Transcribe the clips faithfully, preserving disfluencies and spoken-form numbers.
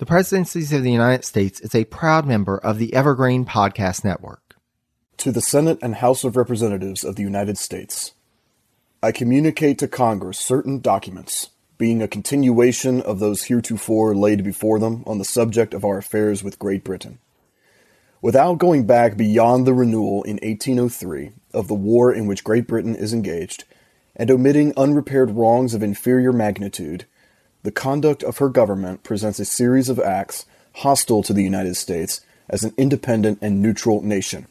The Presidencies of the United States is a proud member of the Evergreen Podcast Network. To the Senate and House of Representatives of the United States, I communicate to Congress certain documents, being a continuation of those heretofore laid before them on the subject of our affairs with Great Britain. Without going back beyond the renewal in eighteen oh three of the war in which Great Britain is engaged, and omitting unrepaired wrongs of inferior magnitude, the conduct of her government presents a series of acts hostile to the United States as an independent and neutral nation.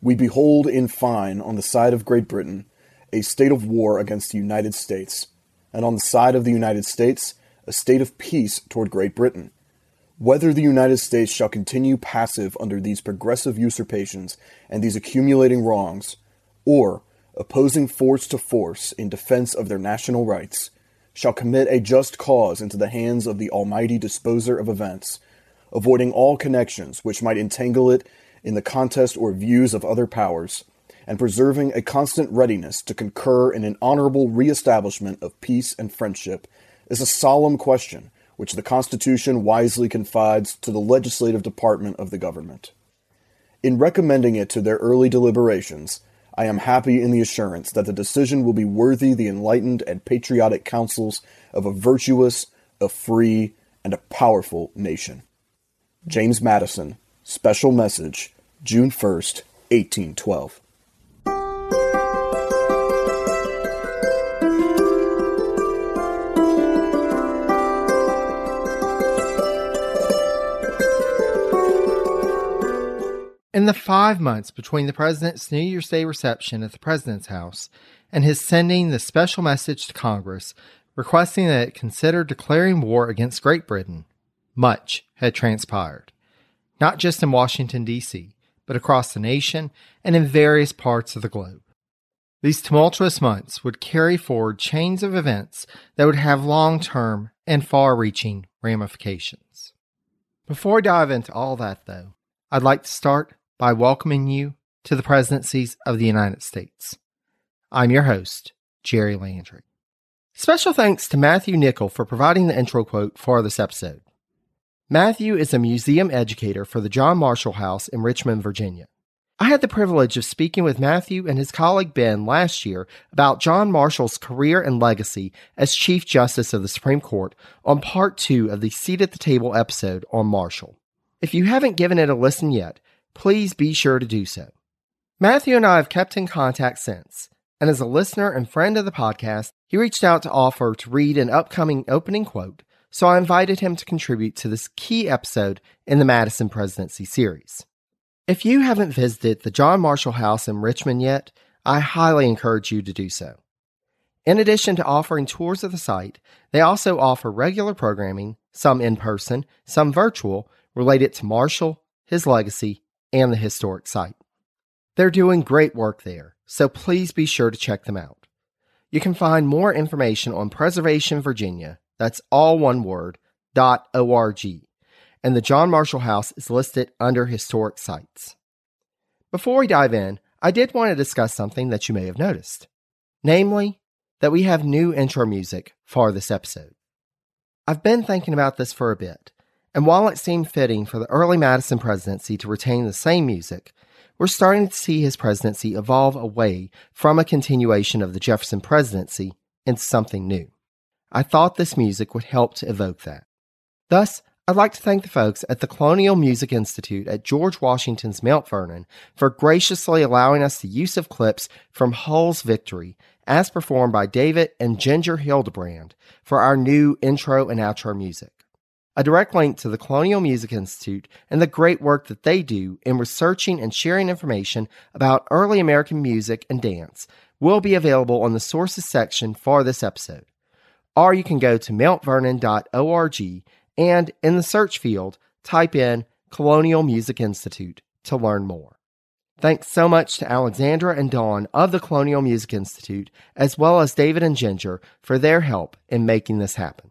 We behold, in fine, on the side of Great Britain, a state of war against the United States, and on the side of the United States, a state of peace toward Great Britain. Whether the United States shall continue passive under these progressive usurpations and these accumulating wrongs, or, opposing force to force in defense of their national rights, shall commit a just cause into the hands of the almighty disposer of events, avoiding all connections which might entangle it in the contest or views of other powers, and preserving a constant readiness to concur in an honorable reestablishment of peace and friendship, is a solemn question which the Constitution wisely confides to the legislative department of the government. In recommending it to their early deliberations, I am happy in the assurance that the decision will be worthy the enlightened and patriotic counsels of a virtuous, a free, and a powerful nation. James Madison, Special Message, June first, eighteen twelve. In the five months between the President's New Year's Day reception at the President's House and his sending the special message to Congress requesting that it consider declaring war against Great Britain, much had transpired, not just in Washington, D C, but across the nation and in various parts of the globe. These tumultuous months would carry forward chains of events that would have long-term and far-reaching ramifications. Before I dive into all that, though, I'd like to start by welcoming you to the Presidencies of the United States. I'm your host, Jerry Landry. Special thanks to Matthew Nickel for providing the intro quote for this episode. Matthew is a museum educator for the John Marshall House in Richmond, Virginia. I had the privilege of speaking with Matthew and his colleague Ben last year about John Marshall's career and legacy as Chief Justice of the Supreme Court on part two of the Seat at the Table episode on Marshall. If you haven't given it a listen yet, please be sure to do so. Matthew and I have kept in contact since, and as a listener and friend of the podcast, he reached out to offer to read an upcoming opening quote, so I invited him to contribute to this key episode in the Madison Presidency series. If you haven't visited the John Marshall House in Richmond yet, I highly encourage you to do so. In addition to offering tours of the site, they also offer regular programming, some in person, some virtual, related to Marshall, his legacy, and the historic site. They're doing great work there, so please be sure to check them out. You can find more information on Preservation Virginia, that's all one word, dot O R G, and the John Marshall House is listed under Historic Sites. Before we dive in, I did want to discuss something that you may have noticed, namely, that we have new intro music for this episode. I've been thinking about this for a bit, and while it seemed fitting for the early Madison presidency to retain the same music, we're starting to see his presidency evolve away from a continuation of the Jefferson presidency into something new. I thought this music would help to evoke that. Thus, I'd like to thank the folks at the Colonial Music Institute at George Washington's Mount Vernon for graciously allowing us the use of clips from Hull's Victory, as performed by David and Ginger Hildebrand, for our new intro and outro music. A direct link to the Colonial Music Institute and the great work that they do in researching and sharing information about early American music and dance will be available on the sources section for this episode. Or you can go to mount vernon dot org and in the search field, type in Colonial Music Institute to learn more. Thanks so much to Alexandra and Dawn of the Colonial Music Institute, as well as David and Ginger, for their help in making this happen.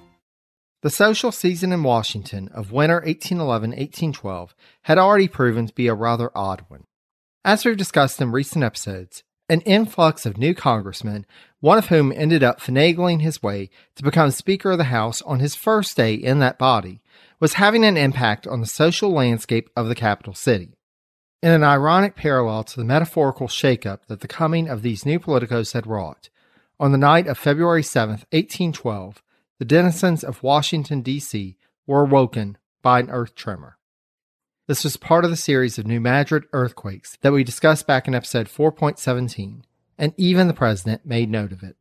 The social season in Washington of winter eighteen eleven eighteen twelve had already proven to be a rather odd one. As we've discussed in recent episodes, an influx of new congressmen, one of whom ended up finagling his way to become Speaker of the House on his first day in that body, was having an impact on the social landscape of the capital city. In an ironic parallel to the metaphorical shakeup that the coming of these new politicos had wrought, on the night of February seventh, eighteen twelve, the denizens of Washington, D C were awoken by an earth tremor. This was part of the series of New Madrid earthquakes that we discussed back in episode four point one seven, and even the president made note of it.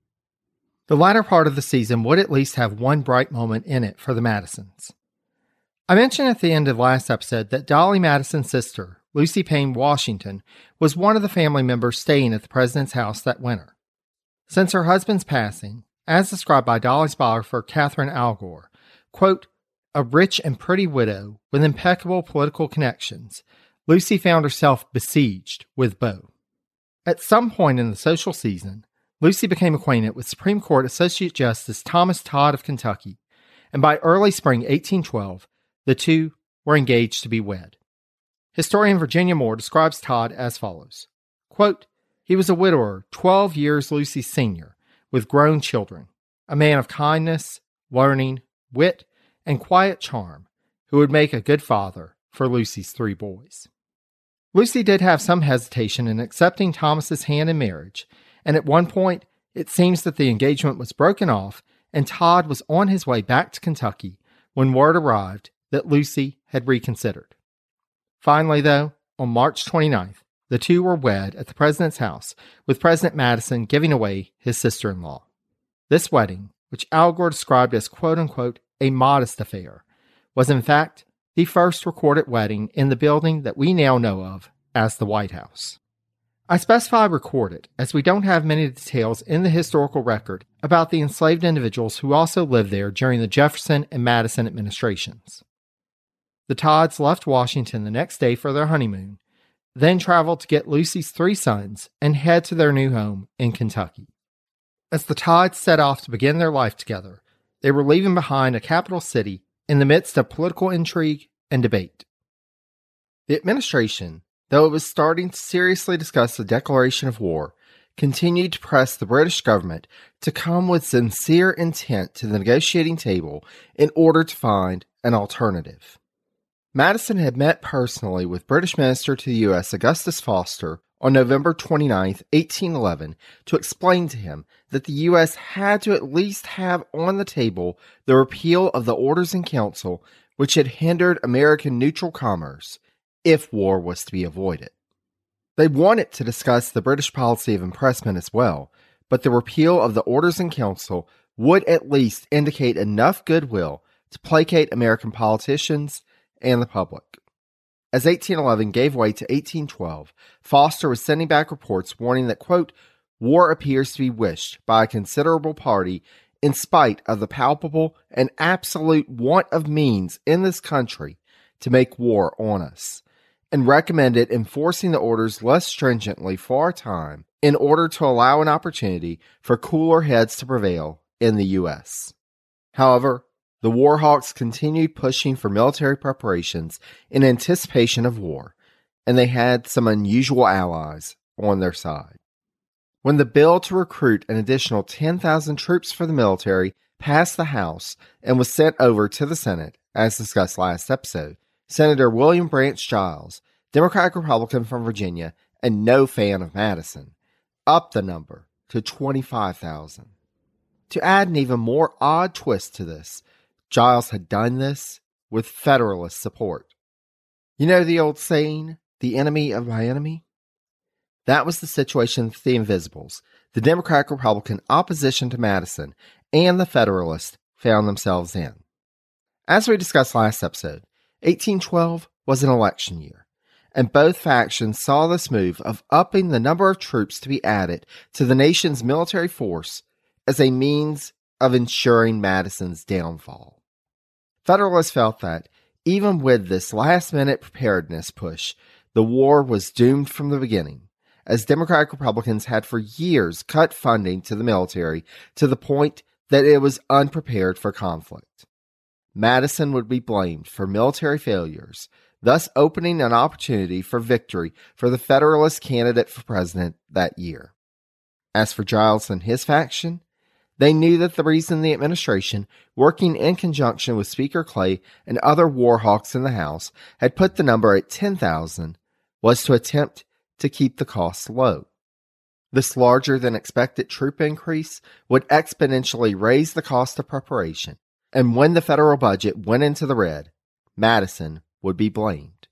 The latter part of the season would at least have one bright moment in it for the Madisons. I mentioned at the end of last episode that Dolly Madison's sister, Lucy Payne Washington, was one of the family members staying at the president's house that winter. Since her husband's passing, as described by Dolly's biographer Catherine Algor, quote, "A rich and pretty widow with impeccable political connections, Lucy found herself besieged with beaux." At some point in the social season, Lucy became acquainted with Supreme Court Associate Justice Thomas Todd of Kentucky, and by early spring eighteen twelve, the two were engaged to be wed. Historian Virginia Moore describes Todd as follows, quote, "He was a widower, twelve years Lucy's senior, with grown children, a man of kindness, learning, wit, and quiet charm, who would make a good father for Lucy's three boys." Lucy did have some hesitation in accepting Thomas's hand in marriage, and at one point, it seems that the engagement was broken off, and Todd was on his way back to Kentucky when word arrived that Lucy had reconsidered. Finally, though, on March twenty-ninth, the two were wed at the president's house, with President Madison giving away his sister-in-law. This wedding, which Al Gore described as quote-unquote a modest affair, was in fact the first recorded wedding in the building that we now know of as the White House. I specify recorded, as we don't have many details in the historical record about the enslaved individuals who also lived there during the Jefferson and Madison administrations. The Todds left Washington the next day for their honeymoon, then traveled to get Lucy's three sons and head to their new home in Kentucky. As the Todds set off to begin their life together, they were leaving behind a capital city in the midst of political intrigue and debate. The administration, though it was starting to seriously discuss the declaration of war, continued to press the British government to come with sincere intent to the negotiating table in order to find an alternative. Madison had met personally with British Minister to the U S Augustus Foster on November twenty-ninth, eighteen eleven, to explain to him that the U S had to at least have on the table the repeal of the Orders in Council which had hindered American neutral commerce if war was to be avoided. They wanted to discuss the British policy of impressment as well, but the repeal of the Orders in Council would at least indicate enough goodwill to placate American politicians and the public. As eighteen eleven gave way to eighteen twelve, Foster was sending back reports warning that, quote, "war appears to be wished by a considerable party in spite of the palpable and absolute want of means in this country to make war on us," and recommended enforcing the orders less stringently for a time in order to allow an opportunity for cooler heads to prevail in the U S. However, the war hawks continued pushing for military preparations in anticipation of war, and they had some unusual allies on their side. When the bill to recruit an additional ten thousand troops for the military passed the House and was sent over to the Senate, as discussed last episode, Senator William Branch Giles, Democratic-Republican from Virginia and no fan of Madison, upped the number to twenty-five thousand. To add an even more odd twist to this, Giles had done this with Federalist support. You know the old saying, the enemy of my enemy? That was the situation with the Invisibles. The Democratic-Republican opposition to Madison and the Federalists found themselves in. As we discussed last episode, eighteen twelve was an election year, and both factions saw this move of upping the number of troops to be added to the nation's military force as a means of ensuring Madison's downfall. Federalists felt that, even with this last-minute preparedness push, the war was doomed from the beginning, as Democratic Republicans had for years cut funding to the military to the point that it was unprepared for conflict. Madison would be blamed for military failures, thus opening an opportunity for victory for the Federalist candidate for president that year. As for Giles and his faction, they knew that the reason the administration, working in conjunction with Speaker Clay and other war hawks in the House, had put the number at ten thousand was to attempt to keep the costs low. This larger-than-expected troop increase would exponentially raise the cost of preparation, and when the federal budget went into the red, Madison would be blamed.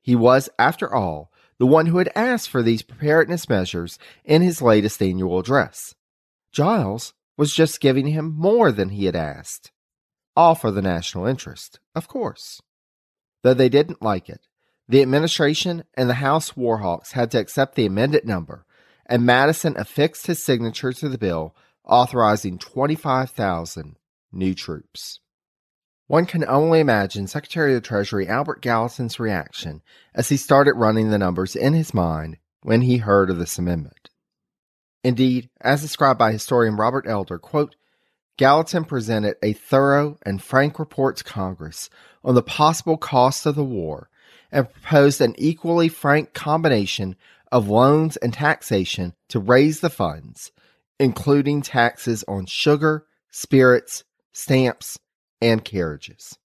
He was, after all, the one who had asked for these preparedness measures in his latest annual address. Giles was just giving him more than he had asked, all for the national interest, of course. Though they didn't like it, the administration and the House war hawks had to accept the amended number, and Madison affixed his signature to the bill authorizing twenty-five thousand new troops. One can only imagine Secretary of the Treasury Albert Gallatin's reaction as he started running the numbers in his mind when he heard of this amendment. Indeed, as described by historian Robert Elder, quote, Gallatin presented a thorough and frank report to Congress on the possible cost of the war and proposed an equally frank combination of loans and taxation to raise the funds, including taxes on sugar, spirits, stamps, and carriages.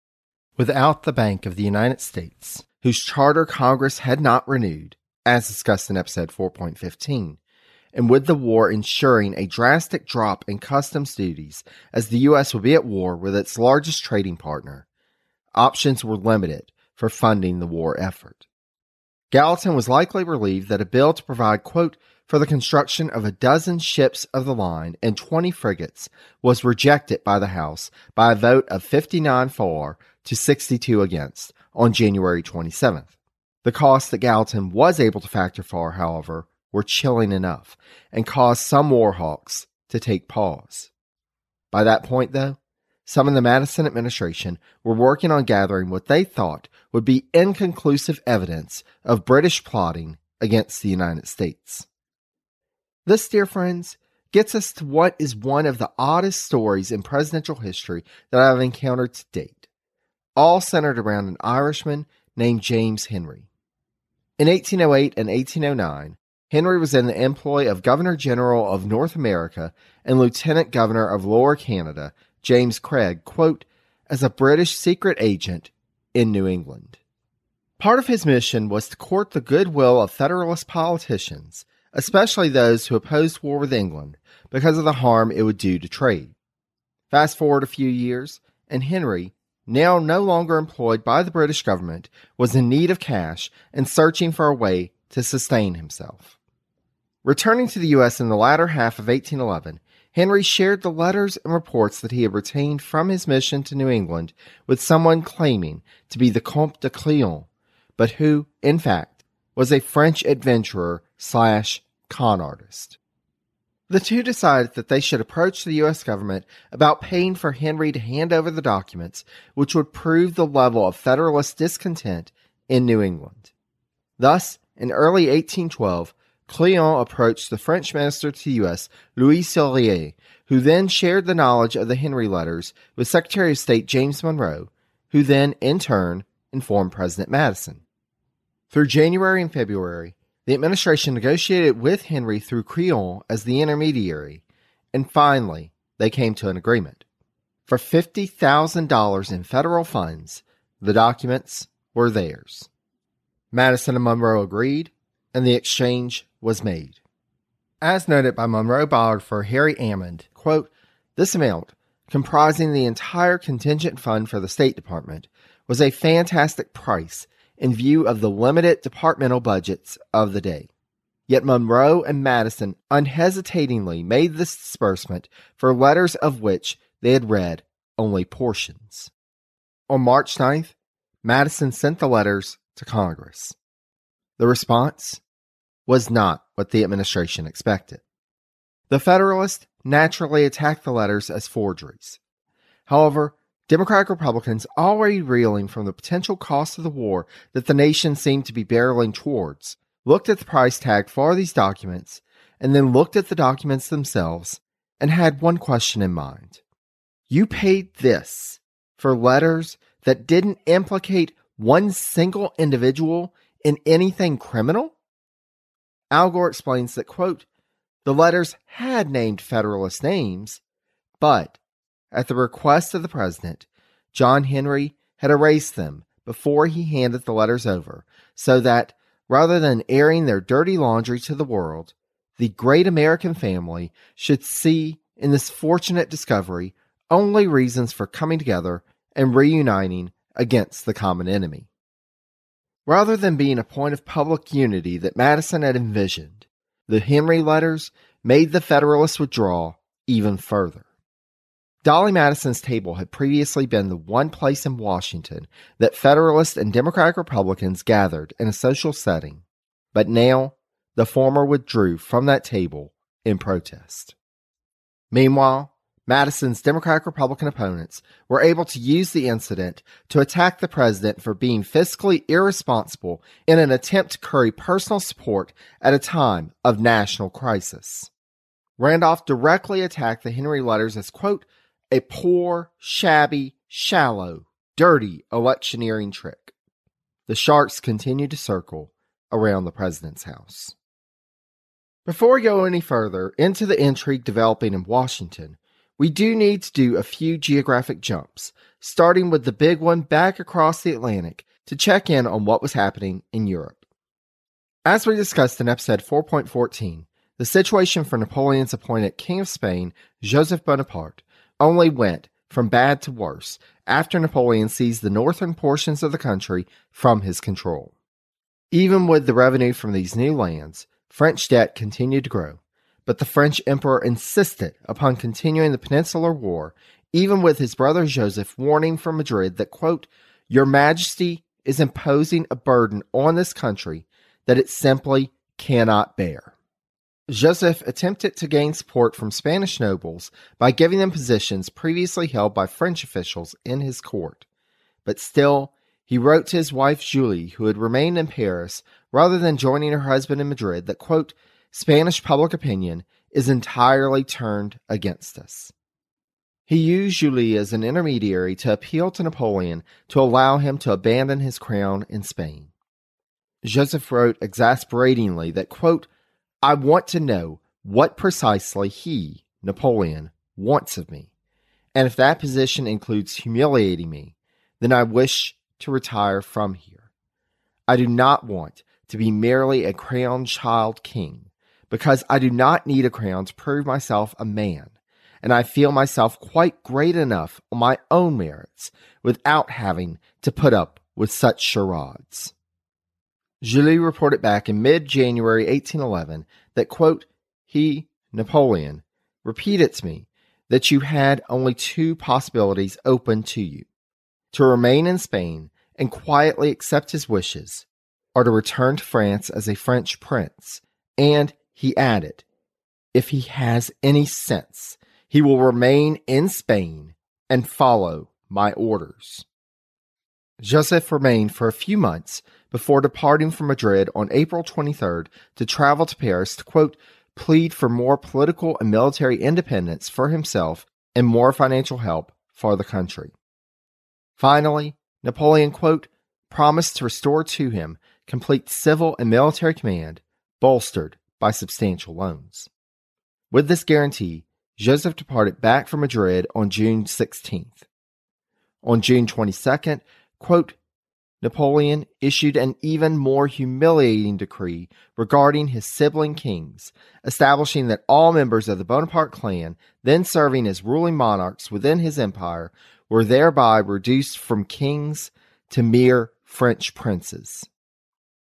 Without the Bank of the United States, whose charter Congress had not renewed, as discussed in episode four point fifteen, and with the war ensuring a drastic drop in customs duties as the U S would be at war with its largest trading partner, options were limited for funding the war effort. Gallatin was likely relieved that a bill to provide, quote, for the construction of a dozen ships of the line and twenty frigates was rejected by the House by a vote of fifty-nine for to sixty-two against on January twenty-seventh. The costs that Gallatin was able to factor for, however, were chilling enough and caused some war hawks to take pause. By that point, though, some in the Madison administration were working on gathering what they thought would be inconclusive evidence of British plotting against the United States. This, dear friends, gets us to what is one of the oddest stories in presidential history that I have encountered to date, all centered around an Irishman named James Henry. In eighteen oh eight and eighteen oh nine, Henry was in the employ of Governor-General of North America and Lieutenant Governor of Lower Canada, James Craig, quote, as a British secret agent in New England. Part of his mission was to court the goodwill of Federalist politicians, especially those who opposed war with England, because of the harm it would do to trade. Fast forward a few years, and Henry, now no longer employed by the British government, was in need of cash and searching for a way to sustain himself. Returning to the U S in the latter half of eighteen eleven, Henry shared the letters and reports that he had retained from his mission to New England with someone claiming to be the Comte de Crillon, but who, in fact, was a French adventurer slash con artist. The two decided that they should approach the U S government about paying for Henry to hand over the documents, which would prove the level of Federalist discontent in New England. Thus, in early eighteen twelve, Crillon approached the French minister to the U S, Louis Sellier, who then shared the knowledge of the Henry letters with Secretary of State James Monroe, who then, in turn, informed President Madison. Through January and February, the administration negotiated with Henry through Crillon as the intermediary, and finally, they came to an agreement. For fifty thousand dollars in federal funds, the documents were theirs. Madison and Monroe agreed, and the exchange was made. As noted by Monroe biographer Harry Ammond, quote, this amount, comprising the entire contingent fund for the State Department, was a fantastic price in view of the limited departmental budgets of the day. Yet Monroe and Madison unhesitatingly made this disbursement for letters of which they had read only portions. On March ninth, Madison sent the letters to Congress. The response was not what the administration expected. The Federalists naturally attacked the letters as forgeries. However, Democratic Republicans, already reeling from the potential cost of the war that the nation seemed to be barreling towards, looked at the price tag for these documents, and then looked at the documents themselves, and had one question in mind. You paid this for letters that didn't implicate one single individual in anything criminal? Al Gore explains that, quote, the letters had named Federalist names, but at the request of the president, John Henry had erased them before he handed the letters over, so that, rather than airing their dirty laundry to the world, the great American family should see in this fortunate discovery only reasons for coming together and reuniting against the common enemy. Rather than being a point of public unity that Madison had envisioned, the Henry letters made the Federalists withdraw even further. Dolly Madison's table had previously been the one place in Washington that Federalists and Democratic Republicans gathered in a social setting, but now the former withdrew from that table in protest. Meanwhile, Madison's Democratic Republican opponents were able to use the incident to attack the president for being fiscally irresponsible in an attempt to curry personal support at a time of national crisis. Randolph directly attacked the Henry letters as, quote, a poor, shabby, shallow, dirty electioneering trick. The sharks continued to circle around the president's house. Before we go any further into the intrigue developing in Washington, we do need to do a few geographic jumps, starting with the big one back across the Atlantic to check in on what was happening in Europe. As we discussed in episode four point fourteen, the situation for Napoleon's appointed King of Spain, Joseph Bonaparte, only went from bad to worse after Napoleon seized the northern portions of the country from his control. Even with the revenue from these new lands, French debt continued to grow, but the French emperor insisted upon continuing the Peninsular War, even with his brother Joseph warning from Madrid that, quote, your majesty is imposing a burden on this country that it simply cannot bear. Joseph attempted to gain support from Spanish nobles by giving them positions previously held by French officials in his court, but still, he wrote to his wife Julie, who had remained in Paris, rather than joining her husband in Madrid, that, quote, Spanish public opinion is entirely turned against us. He used Julie as an intermediary to appeal to Napoleon to allow him to abandon his crown in Spain. Joseph wrote exasperatingly that, quote, I want to know what precisely he, Napoleon, wants of me, and if that position includes humiliating me, then I wish to retire from here. I do not want to be merely a crowned child king, because I do not need a crown to prove myself a man, and I feel myself quite great enough on my own merits without having to put up with such charades. Julie reported back in mid-January eighteen eleven that, quote, he, Napoleon, repeated to me that you had only two possibilities open to you, to remain in Spain and quietly accept his wishes, or to return to France as a French prince, and, he added, if he has any sense, he will remain in Spain and follow my orders. Joseph remained for a few months before departing from Madrid on April twenty-third to travel to Paris to, quote, plead for more political and military independence for himself and more financial help for the country. Finally, Napoleon, quote, promised to restore to him complete civil and military command, bolstered by substantial loans. With this guarantee, Joseph departed back from Madrid on June sixteenth. On June twenty-second, quote, Napoleon issued an even more humiliating decree regarding his sibling kings, establishing that all members of the Bonaparte clan, then serving as ruling monarchs within his empire, were thereby reduced from kings to mere French princes.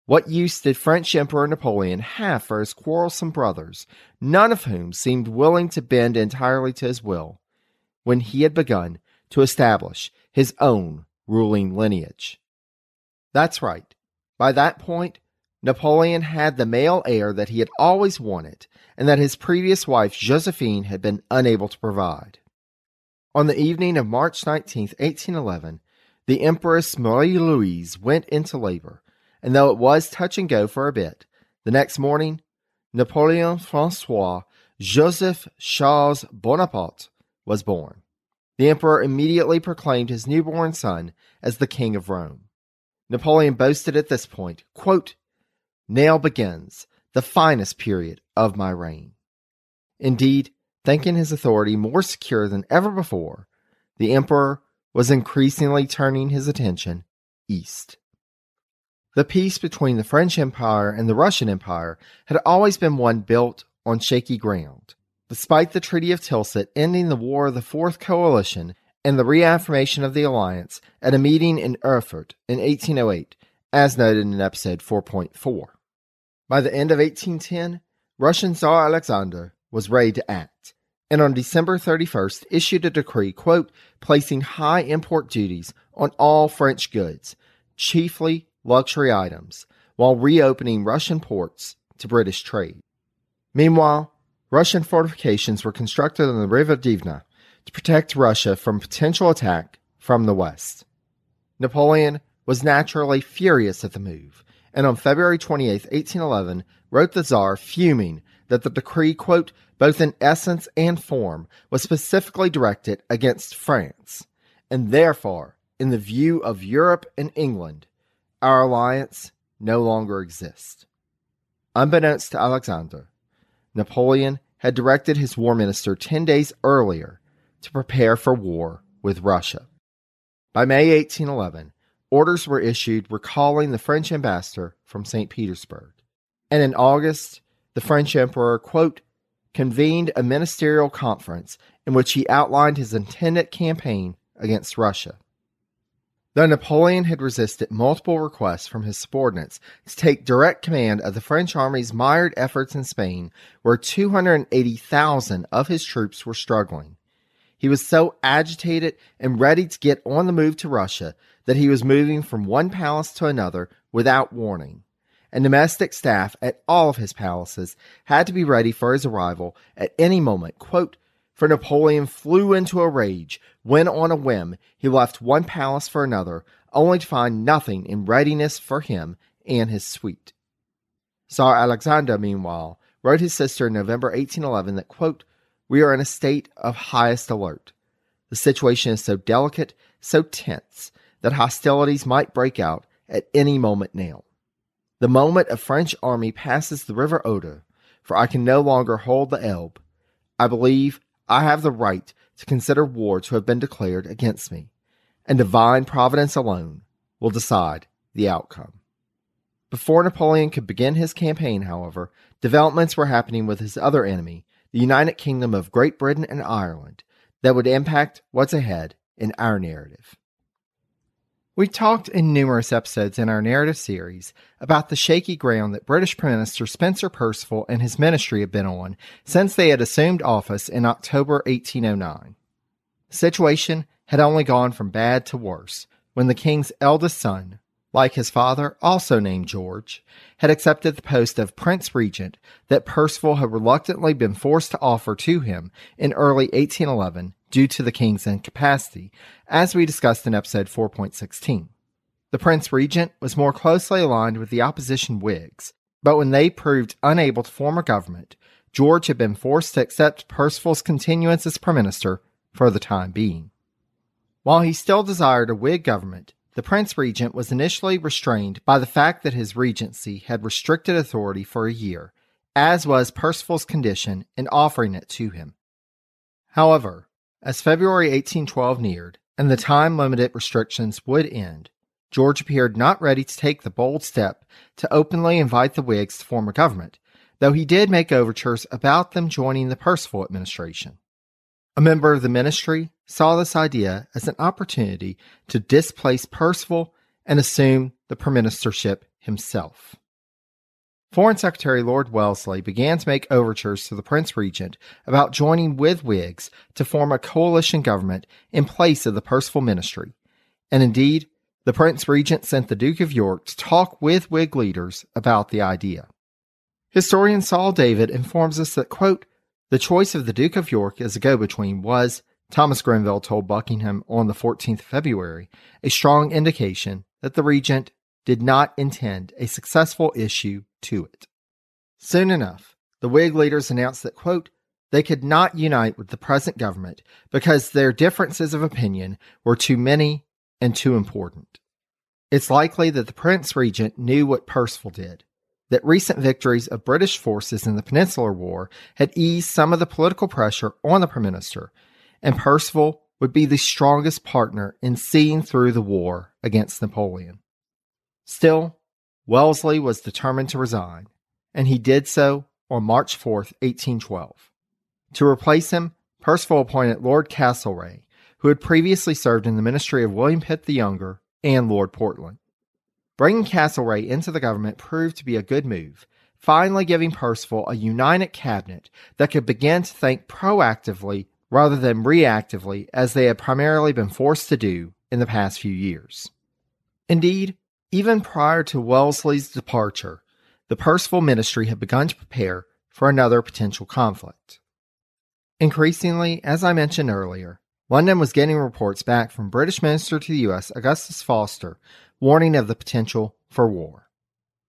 What use did French Emperor Napoleon have for his quarrelsome brothers, none of whom seemed willing to bend entirely to his will, when he had begun to establish his own ruling lineage? That's right. By that point, Napoleon had the male heir that he had always wanted and that his previous wife, Josephine, had been unable to provide. On the evening of March nineteenth, eighteen eleven, the Empress Marie-Louise went into labor, and though it was touch and go for a bit, the next morning, Napoleon Francois Joseph Charles Bonaparte was born. The emperor immediately proclaimed his newborn son as the King of Rome. Napoleon boasted at this point, quote, "Now begins the finest period of my reign." Indeed, thinking his authority more secure than ever before, the emperor was increasingly turning his attention east. The peace between the French Empire and the Russian Empire had always been one built on shaky ground. Despite the Treaty of Tilsit ending the War of the Fourth Coalition and the reaffirmation of the alliance at a meeting in Erfurt in eighteen oh eight, as noted in episode four point four. By the end of eighteen ten, Russian Tsar Alexander was ready to act, and on December thirty-first issued a decree, quote, placing high import duties on all French goods, chiefly luxury items, while reopening Russian ports to British trade. Meanwhile, Russian fortifications were constructed on the River Dvina to protect Russia from potential attack from the west. Napoleon was naturally furious at the move, and on February twenty-eighth, eighteen eleven, wrote the Tsar fuming that the decree, quote, both in essence and form, was specifically directed against France, and therefore, in the view of Europe and England, our alliance no longer exists. Unbeknownst to Alexander, Napoleon had directed his war minister ten days earlier to prepare for war with Russia. By May eighteen eleven, orders were issued recalling the French ambassador from Saint Petersburg. And in August, the French emperor, quote, convened a ministerial conference in which he outlined his intended campaign against Russia. Though Napoleon had resisted multiple requests from his subordinates to take direct command of the French army's mired efforts in Spain, where two hundred eighty thousand of his troops were struggling, he was so agitated and ready to get on the move to Russia that he was moving from one palace to another without warning, and domestic staff at all of his palaces had to be ready for his arrival at any moment, quote, for Napoleon flew into a rage when on a whim he left one palace for another, only to find nothing in readiness for him and his suite. Tsar Alexander, meanwhile, wrote his sister in November eighteen eleven that, quote, we are in a state of highest alert. The situation is so delicate, so tense, that hostilities might break out at any moment now. The moment a French army passes the river Oder, for I can no longer hold the Elbe, I believe I have the right to consider war to have been declared against me, and divine providence alone will decide the outcome. Before Napoleon could begin his campaign, however, developments were happening with his other enemy, the United Kingdom of Great Britain and Ireland, that would impact what's ahead in our narrative. We talked in numerous episodes in our narrative series about the shaky ground that British Prime Minister Spencer Perceval and his ministry had been on since they had assumed office in October eighteen oh nine. The situation had only gone from bad to worse when the king's eldest son, like his father, also named George, had accepted the post of Prince Regent that Perceval had reluctantly been forced to offer to him in early eighteen eleven. Due to the king's incapacity, as we discussed in episode four point sixteen. The Prince Regent was more closely aligned with the opposition Whigs, but when they proved unable to form a government, George had been forced to accept Perceval's continuance as Prime Minister for the time being. While he still desired a Whig government, the Prince Regent was initially restrained by the fact that his regency had restricted authority for a year, as was Perceval's condition in offering it to him. However, as February eighteen twelve neared, and the time-limited restrictions would end, George appeared not ready to take the bold step to openly invite the Whigs to form a government, though he did make overtures about them joining the Perceval administration. A member of the ministry saw this idea as an opportunity to displace Perceval and assume the premiership himself. Foreign Secretary Lord Wellesley began to make overtures to the Prince Regent about joining with Whigs to form a coalition government in place of the Perceval ministry, and indeed, the Prince Regent sent the Duke of York to talk with Whig leaders about the idea. Historian Saul David informs us that, quote, "The choice of the Duke of York as a go-between was, Thomas Grenville told Buckingham on the fourteenth of February, a strong indication that the Regent did not intend a successful issue to it." Soon enough, the Whig leaders announced that, quote, "they could not unite with the present government because their differences of opinion were too many and too important." It's likely that the Prince Regent knew what Perceval did, that recent victories of British forces in the Peninsular War had eased some of the political pressure on the Prime Minister, and Perceval would be the strongest partner in seeing through the war against Napoleon. Still, Wellesley was determined to resign, and he did so on March fourth, eighteen twelve. To replace him, Perceval appointed Lord Castlereagh, who had previously served in the ministry of William Pitt the Younger and Lord Portland. Bringing Castlereagh into the government proved to be a good move, finally giving Perceval a united cabinet that could begin to think proactively rather than reactively as they had primarily been forced to do in the past few years. Indeed, even prior to Wellesley's departure, the Perceval ministry had begun to prepare for another potential conflict. Increasingly, as I mentioned earlier, London was getting reports back from British Minister to the U S Augustus Foster warning of the potential for war.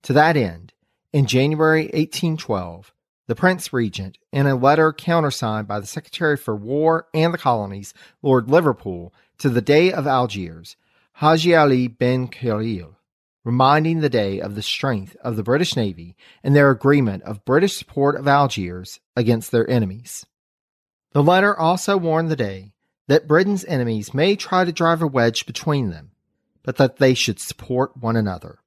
To that end, in January eighteen twelve, the Prince Regent, in a letter countersigned by the Secretary for War and the Colonies, Lord Liverpool, to the Dey of Algiers, Haji Ali Ben Khalil, reminding the Dey of the strength of the British Navy and their agreement of British support of Algiers against their enemies. The letter also warned the Dey that Britain's enemies may try to drive a wedge between them, but that they should support one another.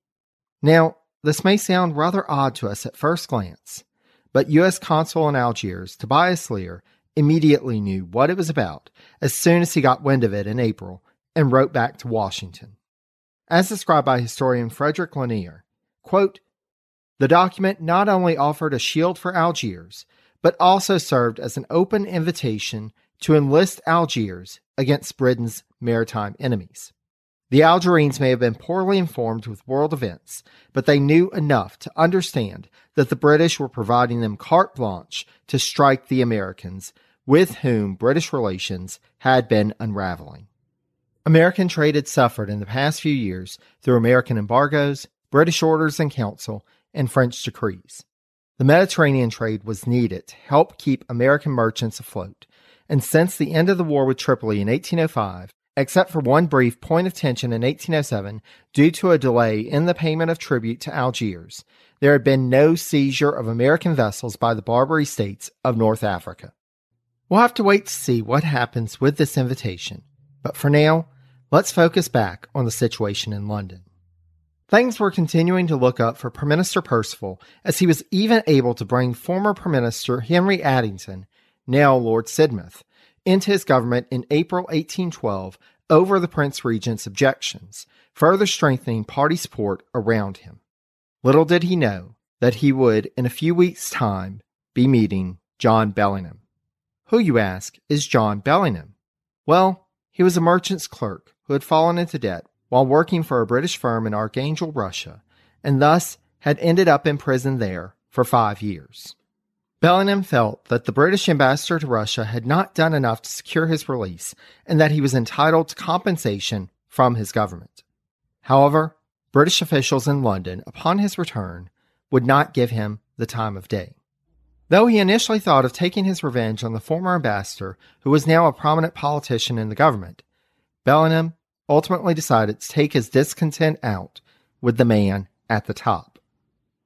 Now, this may sound rather odd to us at first glance, but U S Consul in Algiers, Tobias Lear, immediately knew what it was about as soon as he got wind of it in April and wrote back to Washington. As described by historian Frederick Lanier, quote, "The document not only offered a shield for Algiers, but also served as an open invitation to enlist Algiers against Britain's maritime enemies. The Algerines may have been poorly informed with world events, but they knew enough to understand that the British were providing them carte blanche to strike the Americans, with whom British relations had been unraveling." American trade had suffered in the past few years through American embargoes, British orders in council, and French decrees. The Mediterranean trade was needed to help keep American merchants afloat, and since the end of the war with Tripoli in eighteen oh five, except for one brief point of tension in eighteen oh seven due to a delay in the payment of tribute to Algiers, there had been no seizure of American vessels by the Barbary states of North Africa. We'll have to wait to see what happens with this invitation, but for now, let's focus back on the situation in London. Things were continuing to look up for Prime Minister Perceval as he was even able to bring former Prime Minister Henry Addington, now Lord Sidmouth, into his government in April eighteen twelve over the Prince Regent's objections, further strengthening party support around him. Little did he know that he would, in a few weeks' time, be meeting John Bellingham. Who, you ask, is John Bellingham? Well, he was a merchant's clerk who had fallen into debt while working for a British firm in Archangel, Russia, and thus had ended up in prison there for five years. Bellingham felt that the British ambassador to Russia had not done enough to secure his release and that he was entitled to compensation from his government. However, British officials in London, upon his return, would not give him the time of day. Though he initially thought of taking his revenge on the former ambassador, who was now a prominent politician in the government, Bellingham ultimately decided to take his discontent out with the man at the top.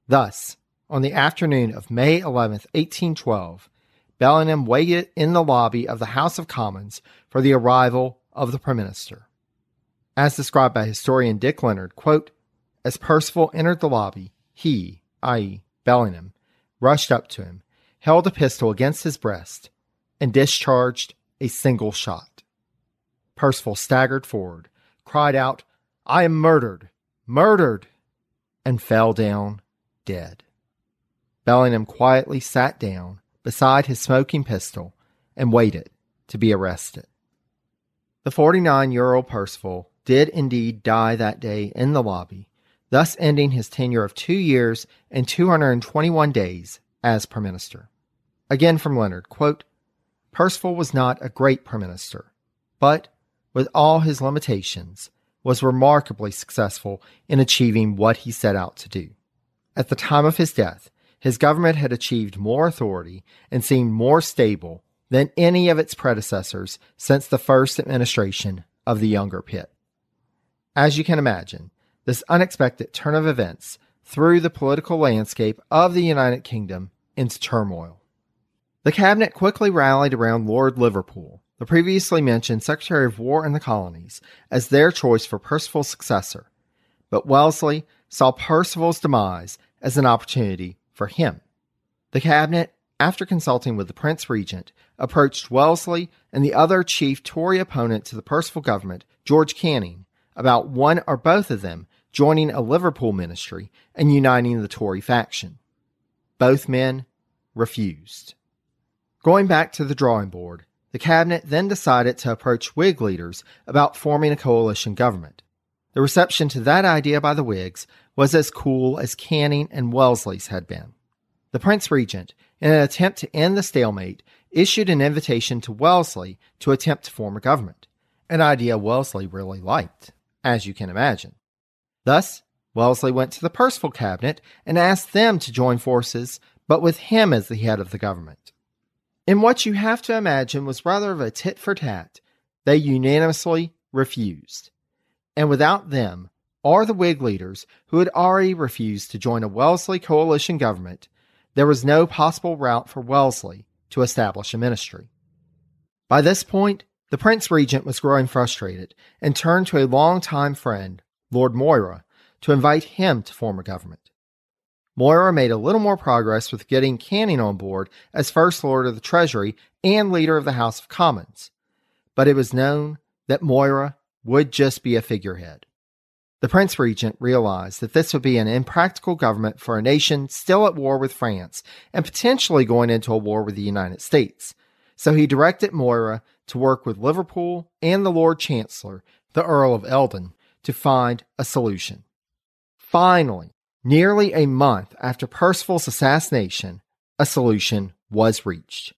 Thus, on the afternoon of May eleventh, eighteen twelve, Bellingham waited in the lobby of the House of Commons for the arrival of the Prime Minister. as described by historian Dick Leonard, quote, "As Perceval entered the lobby, he, that is. Bellingham, rushed up to him, held a pistol against his breast, and discharged a single shot. Perceval staggered forward, cried out, 'I am murdered! Murdered!' and fell down dead. Bellingham quietly sat down beside his smoking pistol and waited to be arrested." The forty-nine-year-old Perceval did indeed die that day in the lobby, thus ending his tenure of two years and two hundred twenty-one days as Prime Minister. Again from Leonard, quote, "Perceval was not a great Prime Minister, but, with all his limitations, was remarkably successful in achieving what he set out to do. At the time of his death, his government had achieved more authority and seemed more stable than any of its predecessors since the first administration of the younger Pitt." As you can imagine, this unexpected turn of events threw the political landscape of the United Kingdom into turmoil. The cabinet quickly rallied around Lord Liverpool, the previously mentioned Secretary of War in the colonies, as their choice for Perceval's successor, but Wellesley saw Perceval's demise as an opportunity for him. The cabinet, after consulting with the Prince Regent, approached Wellesley and the other chief Tory opponent to the Perceval government, George Canning, about one or both of them joining a Liverpool ministry and uniting the Tory faction. Both men refused. Going back to the drawing board, the cabinet then decided to approach Whig leaders about forming a coalition government. The reception to that idea by the Whigs was as cool as Canning and Wellesley's had been. The Prince Regent, in an attempt to end the stalemate, issued an invitation to Wellesley to attempt to form a government, an idea Wellesley really liked, as you can imagine. Thus, Wellesley went to the Perceval cabinet and asked them to join forces, but with him as the head of the government. In what you have to imagine was rather of a tit-for-tat, they unanimously refused. And without them, or the Whig leaders who had already refused to join a Wellesley coalition government, there was no possible route for Wellesley to establish a ministry. By this point, the Prince Regent was growing frustrated and turned to a longtime friend, Lord Moira, to invite him to form a government. Moira made a little more progress with getting Canning on board as First Lord of the Treasury and leader of the House of Commons, but it was known that Moira would just be a figurehead. The Prince Regent realized that this would be an impractical government for a nation still at war with France and potentially going into a war with the United States, so he directed Moira to work with Liverpool and the Lord Chancellor, the Earl of Eldon, to find a solution. Finally, nearly a month after Perceval's assassination, a solution was reached.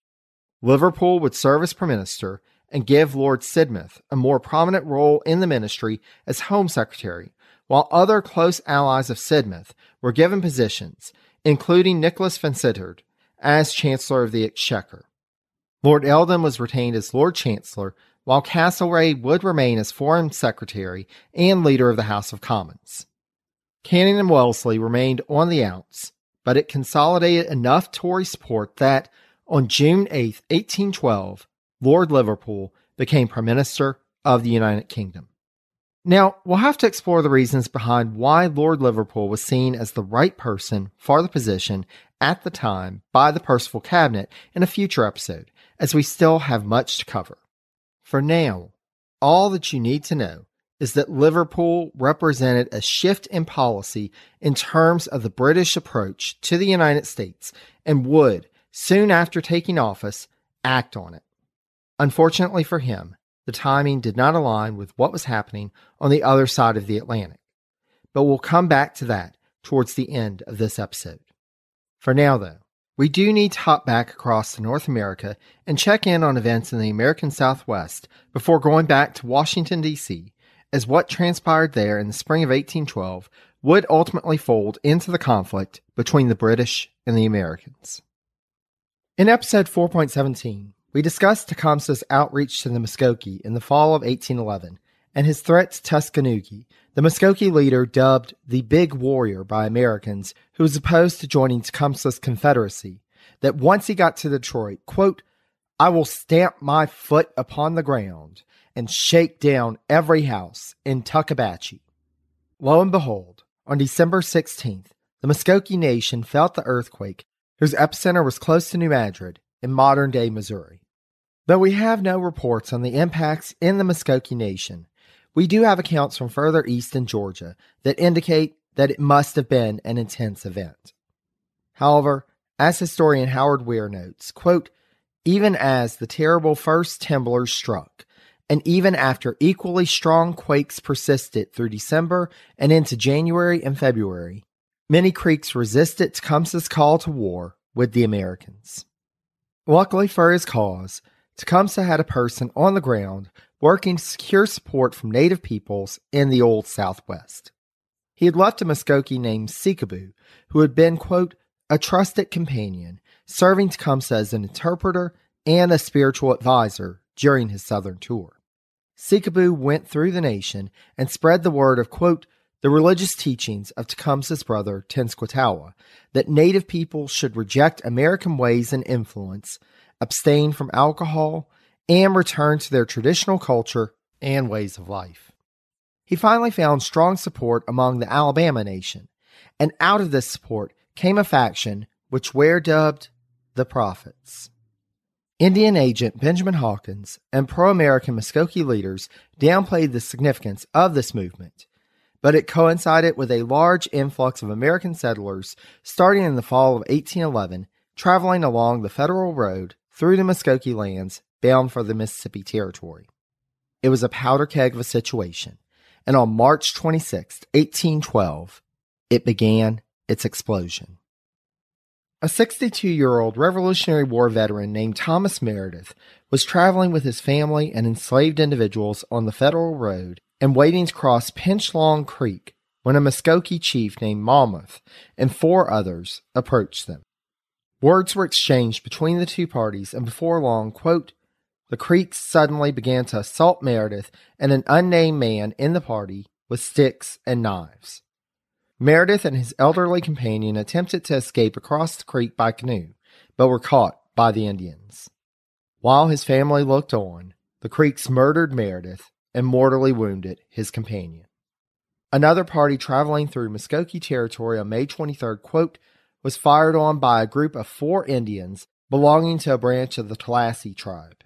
Liverpool would serve as Prime Minister and give Lord Sidmouth a more prominent role in the ministry as Home Secretary, while other close allies of Sidmouth were given positions, including Nicholas Vansittart as Chancellor of the Exchequer. Lord Eldon was retained as Lord Chancellor, while Castlereagh would remain as Foreign Secretary and leader of the House of Commons. Canning and Wellesley remained on the outs, but it consolidated enough Tory support that, on June eighth, eighteen twelve, Lord Liverpool became Prime Minister of the United Kingdom. Now, we'll have to explore the reasons behind why Lord Liverpool was seen as the right person for the position at the time by the Perceval Cabinet in a future episode, as we still have much to cover. For now, all that you need to know is that Liverpool represented a shift in policy in terms of the British approach to the United States and would, soon after taking office, act on it. Unfortunately for him, the timing did not align with what was happening on the other side of the Atlantic, but we'll come back to that towards the end of this episode. For now, though, we do need to hop back across to North America and check in on events in the American Southwest before going back to Washington, D C, as what transpired there in the spring of eighteen twelve would ultimately fold into the conflict between the British and the Americans. In episode four point one seven, we discussed Tecumseh's outreach to the Muscogee in the fall of eighteen eleven and his threat to Tuskegee, the Muscogee leader dubbed the Big Warrior by Americans, who was opposed to joining Tecumseh's Confederacy, that once he got to Detroit, quote, "I will stamp my foot upon the ground and shake down every house in Tuckabachee. Lo and behold, on December sixteenth, the Muscogee Nation felt the earthquake whose epicenter was close to New Madrid in modern-day Missouri. Though we have no reports on the impacts in the Muscogee Nation, we do have accounts from further east in Georgia that indicate that it must have been an intense event. However, as historian Howard Weir notes, quote, even as the terrible first timblers struck, and even after equally strong quakes persisted through December and into January and February, many creeks resisted Tecumseh's call to war with the Americans. Luckily for his cause, Tecumseh had a person on the ground working to secure support from native peoples in the Old Southwest. He had left a Muscogee named Seekaboo, who had been, quote, a trusted companion, serving Tecumseh as an interpreter and a spiritual advisor during his southern tour. Seekaboo went through the nation and spread the word of, quote, the religious teachings of Tecumseh's brother Tenskwatawa, that native people should reject American ways and influence, abstain from alcohol, and return to their traditional culture and ways of life. He finally found strong support among the Alabama Nation, and out of this support came a faction which were dubbed the Prophets. Indian agent Benjamin Hawkins and pro-American Muscogee leaders downplayed the significance of this movement, but it coincided with a large influx of American settlers starting in the fall of eighteen eleven, traveling along the Federal Road through the Muscogee lands bound for the Mississippi Territory. It was a powder keg of a situation, and on March twenty-sixth, eighteen twelve, it began its explosion. A sixty-two-year-old Revolutionary War veteran named Thomas Meredith was traveling with his family and enslaved individuals on the Federal Road and waiting to cross Pinchlong Creek when a Muscogee chief named Monmouth and four others approached them. Words were exchanged between the two parties, and before long, quote, the Creeks suddenly began to assault Meredith and an unnamed man in the party with sticks and knives. Meredith and his elderly companion attempted to escape across the creek by canoe, but were caught by the Indians. While his family looked on, the Creeks murdered Meredith and mortally wounded his companion. Another party traveling through Muscogee Territory on May twenty-third, quote, was fired on by a group of four Indians belonging to a branch of the Tallahassee tribe.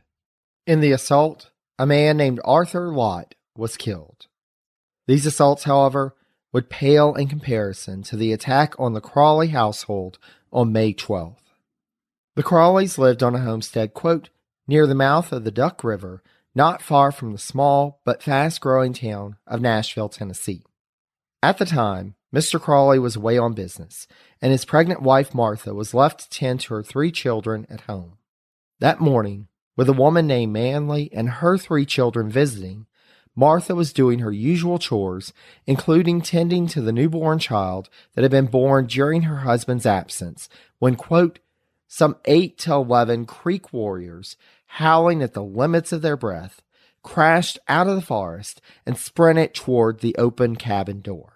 In the assault, a man named Arthur Lott was killed. These assaults, however, would pale in comparison to the attack on the Crawley household on May twelfth. The Crawleys lived on a homestead, quote, near the mouth of the Duck River, not far from the small but fast-growing town of Nashville, Tennessee. At the time, Mister Crawley was away on business, and his pregnant wife Martha was left to tend to her three children at home. That morning, with a woman named Manley and her three children visiting, Martha was doing her usual chores, including tending to the newborn child that had been born during her husband's absence, when, quote, some eight to eleven Creek warriors, howling at the limits of their breath, crashed out of the forest and sprinted toward the open cabin door.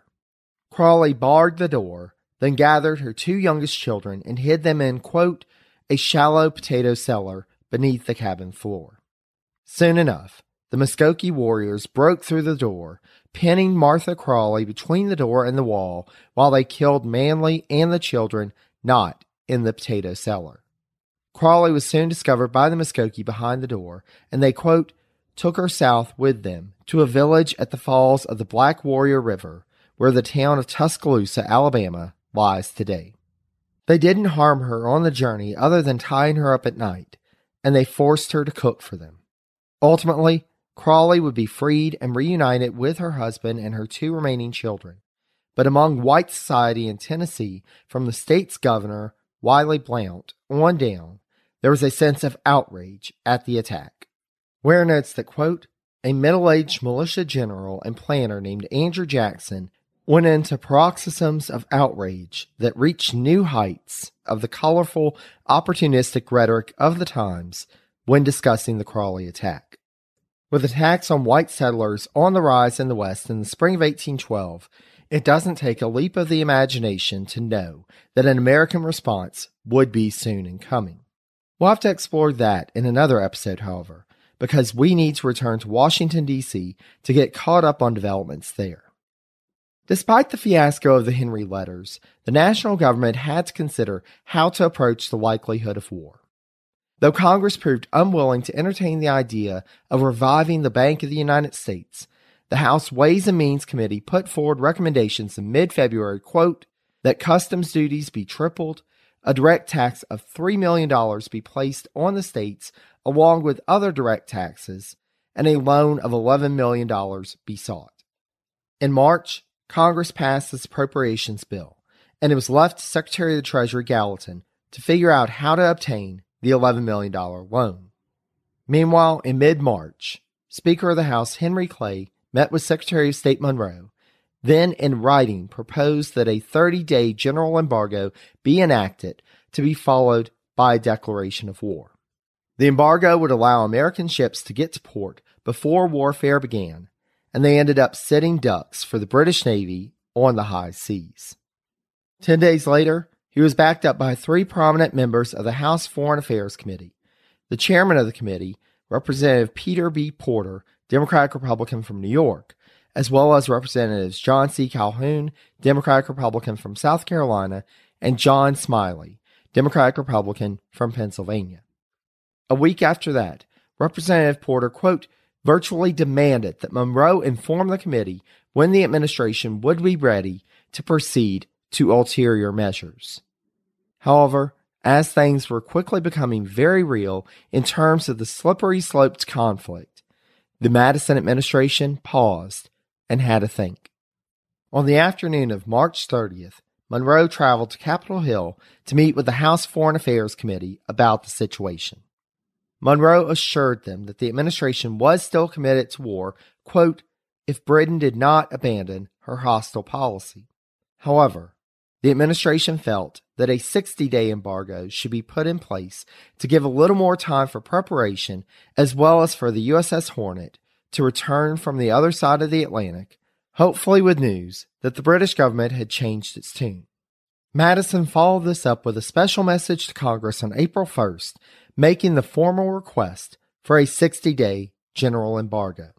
Crawley barred the door, then gathered her two youngest children and hid them in, quote, a shallow potato cellar beneath the cabin floor. Soon enough, the Muscogee warriors broke through the door, pinning Martha Crawley between the door and the wall while they killed Manley and the children not in the potato cellar. Crawley was soon discovered by the Muscogee behind the door, and they, quote, took her south with them to a village at the falls of the Black Warrior River, where the town of Tuscaloosa, Alabama, lies today. They didn't harm her on the journey other than tying her up at night, and they forced her to cook for them. Ultimately, Crawley would be freed and reunited with her husband and her two remaining children, but among white society in Tennessee, from the state's governor, Wiley Blount, on down, there was a sense of outrage at the attack. Ware notes that, quote, a middle-aged militia general and planner named Andrew Jackson went into paroxysms of outrage that reached new heights of the colorful, opportunistic rhetoric of the times when discussing the Crawley attack. With attacks on white settlers on the rise in the West in the spring of eighteen twelve, it doesn't take a leap of the imagination to know that an American response would be soon in coming. We'll have to explore that in another episode, however, because we need to return to Washington, D C to get caught up on developments there. Despite the fiasco of the Henry letters, the national government had to consider how to approach the likelihood of war. Though Congress proved unwilling to entertain the idea of reviving the Bank of the United States, the House Ways and Means Committee put forward recommendations in mid-February, quote, that customs duties be tripled, a direct tax of three million dollars be placed on the states along with other direct taxes, and a loan of eleven million dollars be sought. In March, Congress passed this appropriations bill, and it was left to Secretary of the Treasury Gallatin to figure out how to obtain the eleven million dollars loan. Meanwhile, in mid-March, Speaker of the House Henry Clay met with Secretary of State Monroe, then in writing proposed that a thirty-day general embargo be enacted to be followed by a declaration of war. The embargo would allow American ships to get to port before warfare began, and they ended up sitting ducks for the British Navy on the high seas. Ten days later, he was backed up by three prominent members of the House Foreign Affairs Committee. The chairman of the committee, Representative Peter B. Porter, Democratic-Republican from New York, as well as Representatives John C. Calhoun, Democratic-Republican from South Carolina, and John Smiley, Democratic-Republican from Pennsylvania. A week after that, Representative Porter, quote, virtually demanded that Monroe inform the committee when the administration would be ready to proceed to ulterior measures. However, as things were quickly becoming very real in terms of the slippery sloped conflict, the Madison administration paused and had a think. On the afternoon of March thirtieth, Monroe traveled to Capitol Hill to meet with the House Foreign Affairs Committee about the situation. Monroe assured them that the administration was still committed to war, quote, if Britain did not abandon her hostile policy. However, the administration felt that a sixty-day embargo should be put in place to give a little more time for preparation, as well as for the U S S Hornet to return from the other side of the Atlantic, hopefully with news that the British government had changed its tune. Madison followed this up with a special message to Congress on April first, making the formal request for a sixty-day general embargo.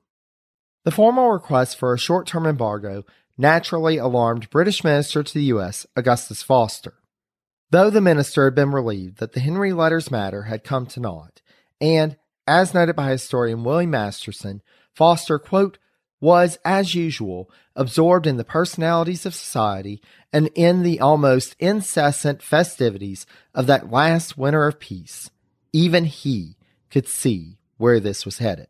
The formal request for a short-term embargo naturally alarmed British Minister to the U S, Augustus Foster. Though the minister had been relieved that the Henry Letters matter had come to naught, and, as noted by historian William Masterson, Foster, quote, was, as usual, absorbed in the personalities of society and in the almost incessant festivities of that last winter of peace. Even he could see where this was headed.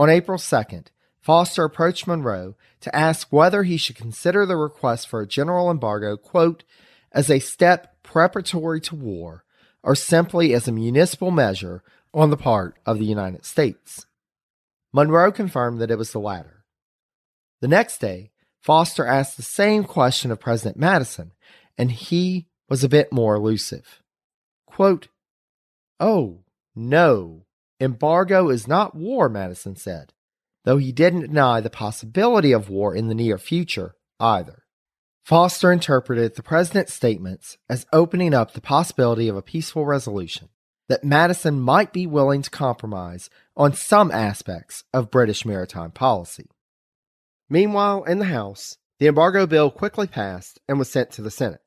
On April second, Foster approached Monroe to ask whether he should consider the request for a general embargo, quote, as a step preparatory to war, or simply as a municipal measure on the part of the United States. Monroe confirmed that it was the latter. The next day, Foster asked the same question of President Madison, and he was a bit more elusive. Quote, oh, no, embargo is not war, Madison said, though he didn't deny the possibility of war in the near future either. Foster interpreted the president's statements as opening up the possibility of a peaceful resolution, that Madison might be willing to compromise on some aspects of British maritime policy. Meanwhile, in the House, the embargo bill quickly passed and was sent to the Senate.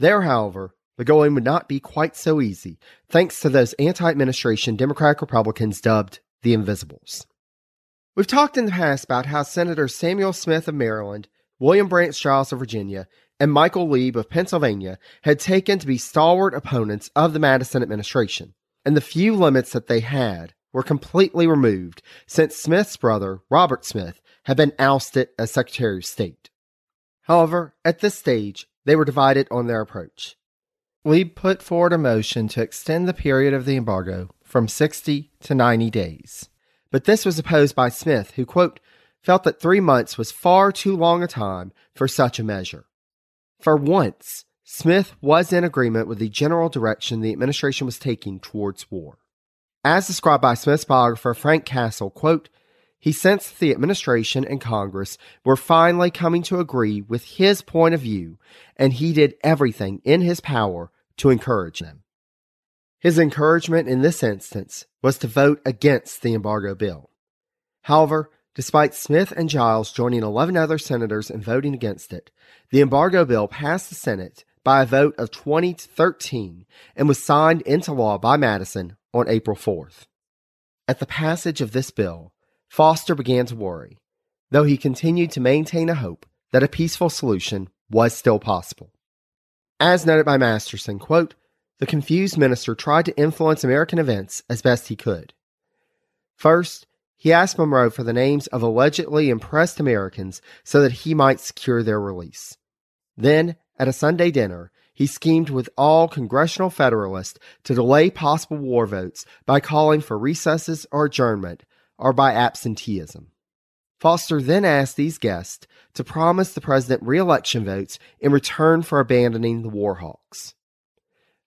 There, however, the going would not be quite so easy, thanks to those anti-administration Democratic-Republicans dubbed the Invisibles. We've talked in the past about how Senators Samuel Smith of Maryland, William Branch Giles of Virginia, and Michael Leeb of Pennsylvania had taken to be stalwart opponents of the Madison administration, and the few limits that they had were completely removed since Smith's brother, Robert Smith, had been ousted as Secretary of State. However, at this stage, they were divided on their approach. Leeb put forward a motion to extend the period of the embargo from sixty to ninety days, but this was opposed by Smith, who, quote, felt that three months was far too long a time for such a measure. For once, Smith was in agreement with the general direction the administration was taking towards war. As described by Smith's biographer Frank Castle, quote, he sensed that the administration and Congress were finally coming to agree with his point of view, and he did everything in his power to encourage them. His encouragement in this instance was to vote against the embargo bill. However, despite Smith and Giles joining eleven other senators in voting against it, the embargo bill passed the Senate by a vote of twenty to thirteen and was signed into law by Madison on April fourth. At the passage of this bill, Foster began to worry, though he continued to maintain a hope that a peaceful solution was still possible. As noted by Masterson, quote, "The confused minister tried to influence American events as best he could. First, he asked Monroe for the names of allegedly impressed Americans so that he might secure their release. Then, at a Sunday dinner, he schemed with all congressional Federalists to delay possible war votes by calling for recesses or adjournment, or by absenteeism. Foster then asked these guests to promise the president re-election votes in return for abandoning the war hawks.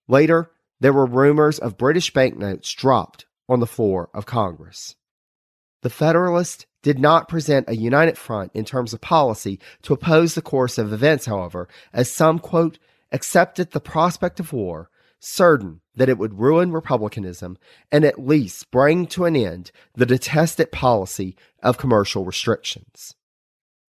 Later, there were rumors of British banknotes dropped on the floor of Congress. The Federalists did not present a united front in terms of policy to oppose the course of events, however, as some, quote, accepted the prospect of war, certain that it would ruin republicanism and at least bring to an end the detested policy of commercial restrictions."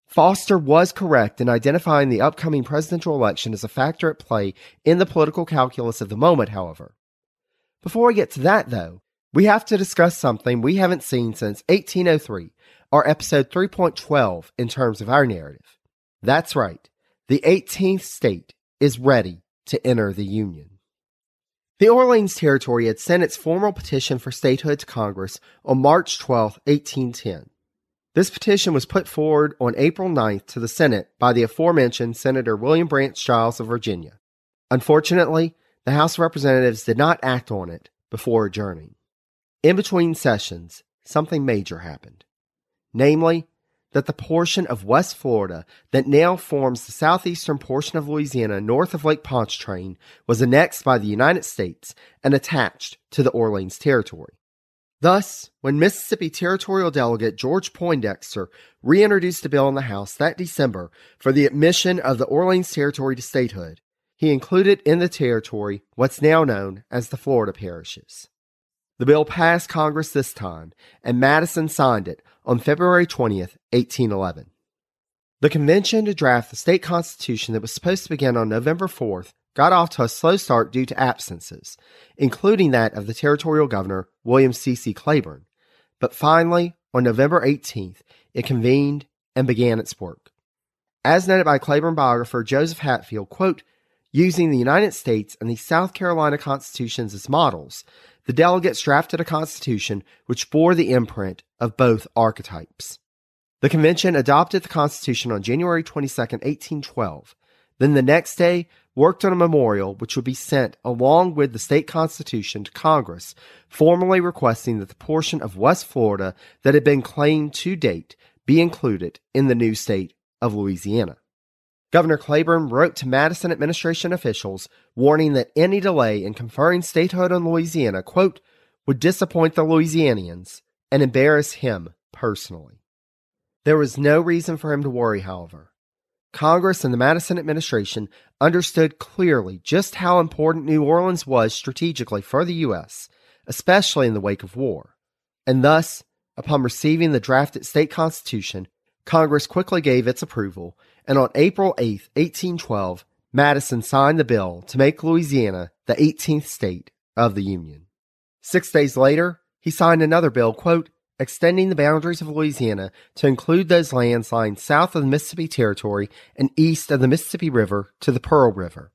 Foster was correct in identifying the upcoming presidential election as a factor at play in the political calculus of the moment, however. Before we get to that, though, we have to discuss something we haven't seen since eighteen oh three, or episode three point twelve in terms of our narrative. That's right, the eighteenth state is ready to enter the Union. The Orleans Territory had sent its formal petition for statehood to Congress on March twelfth, eighteen ten. This petition was put forward on April ninth to the Senate by the aforementioned Senator William Branch Giles of Virginia. Unfortunately, the House of Representatives did not act on it before adjourning. In between sessions, something major happened. Namely, that the portion of West Florida that now forms the southeastern portion of Louisiana north of Lake Pontchartrain was annexed by the United States and attached to the Orleans Territory. Thus, when Mississippi Territorial Delegate George Poindexter reintroduced a bill in the House that December for the admission of the Orleans Territory to statehood, he included in the territory what's now known as the Florida parishes. The bill passed Congress this time, and Madison signed it on February twentieth, eighteen eleven. The convention to draft the state constitution that was supposed to begin on November fourth got off to a slow start due to absences, including that of the territorial governor, William C C Claiborne, but finally, on November eighteenth, it convened and began its work. As noted by Claiborne biographer Joseph Hatfield, quote, "Using the United States and the South Carolina constitutions as models, the delegates drafted a constitution which bore the imprint of both archetypes. The convention adopted the constitution on January twenty-second, eighteen twelve, then the next day worked on a memorial which would be sent along with the state constitution to Congress, formally requesting that the portion of West Florida that had been claimed to date be included in the new state of Louisiana. Governor Claiborne wrote to Madison administration officials warning that any delay in conferring statehood on Louisiana, quote, would disappoint the Louisianians and embarrass him personally." There was no reason for him to worry, however. Congress and the Madison administration understood clearly just how important New Orleans was strategically for the U S, especially in the wake of war, and thus, upon receiving the drafted state constitution, Congress quickly gave its approval, and on April eighth, eighteen twelve, Madison signed the bill to make Louisiana the eighteenth state of the Union. Six days later, he signed another bill, quote, extending the boundaries of Louisiana to include those lands lying south of the Mississippi Territory and east of the Mississippi River to the Pearl River.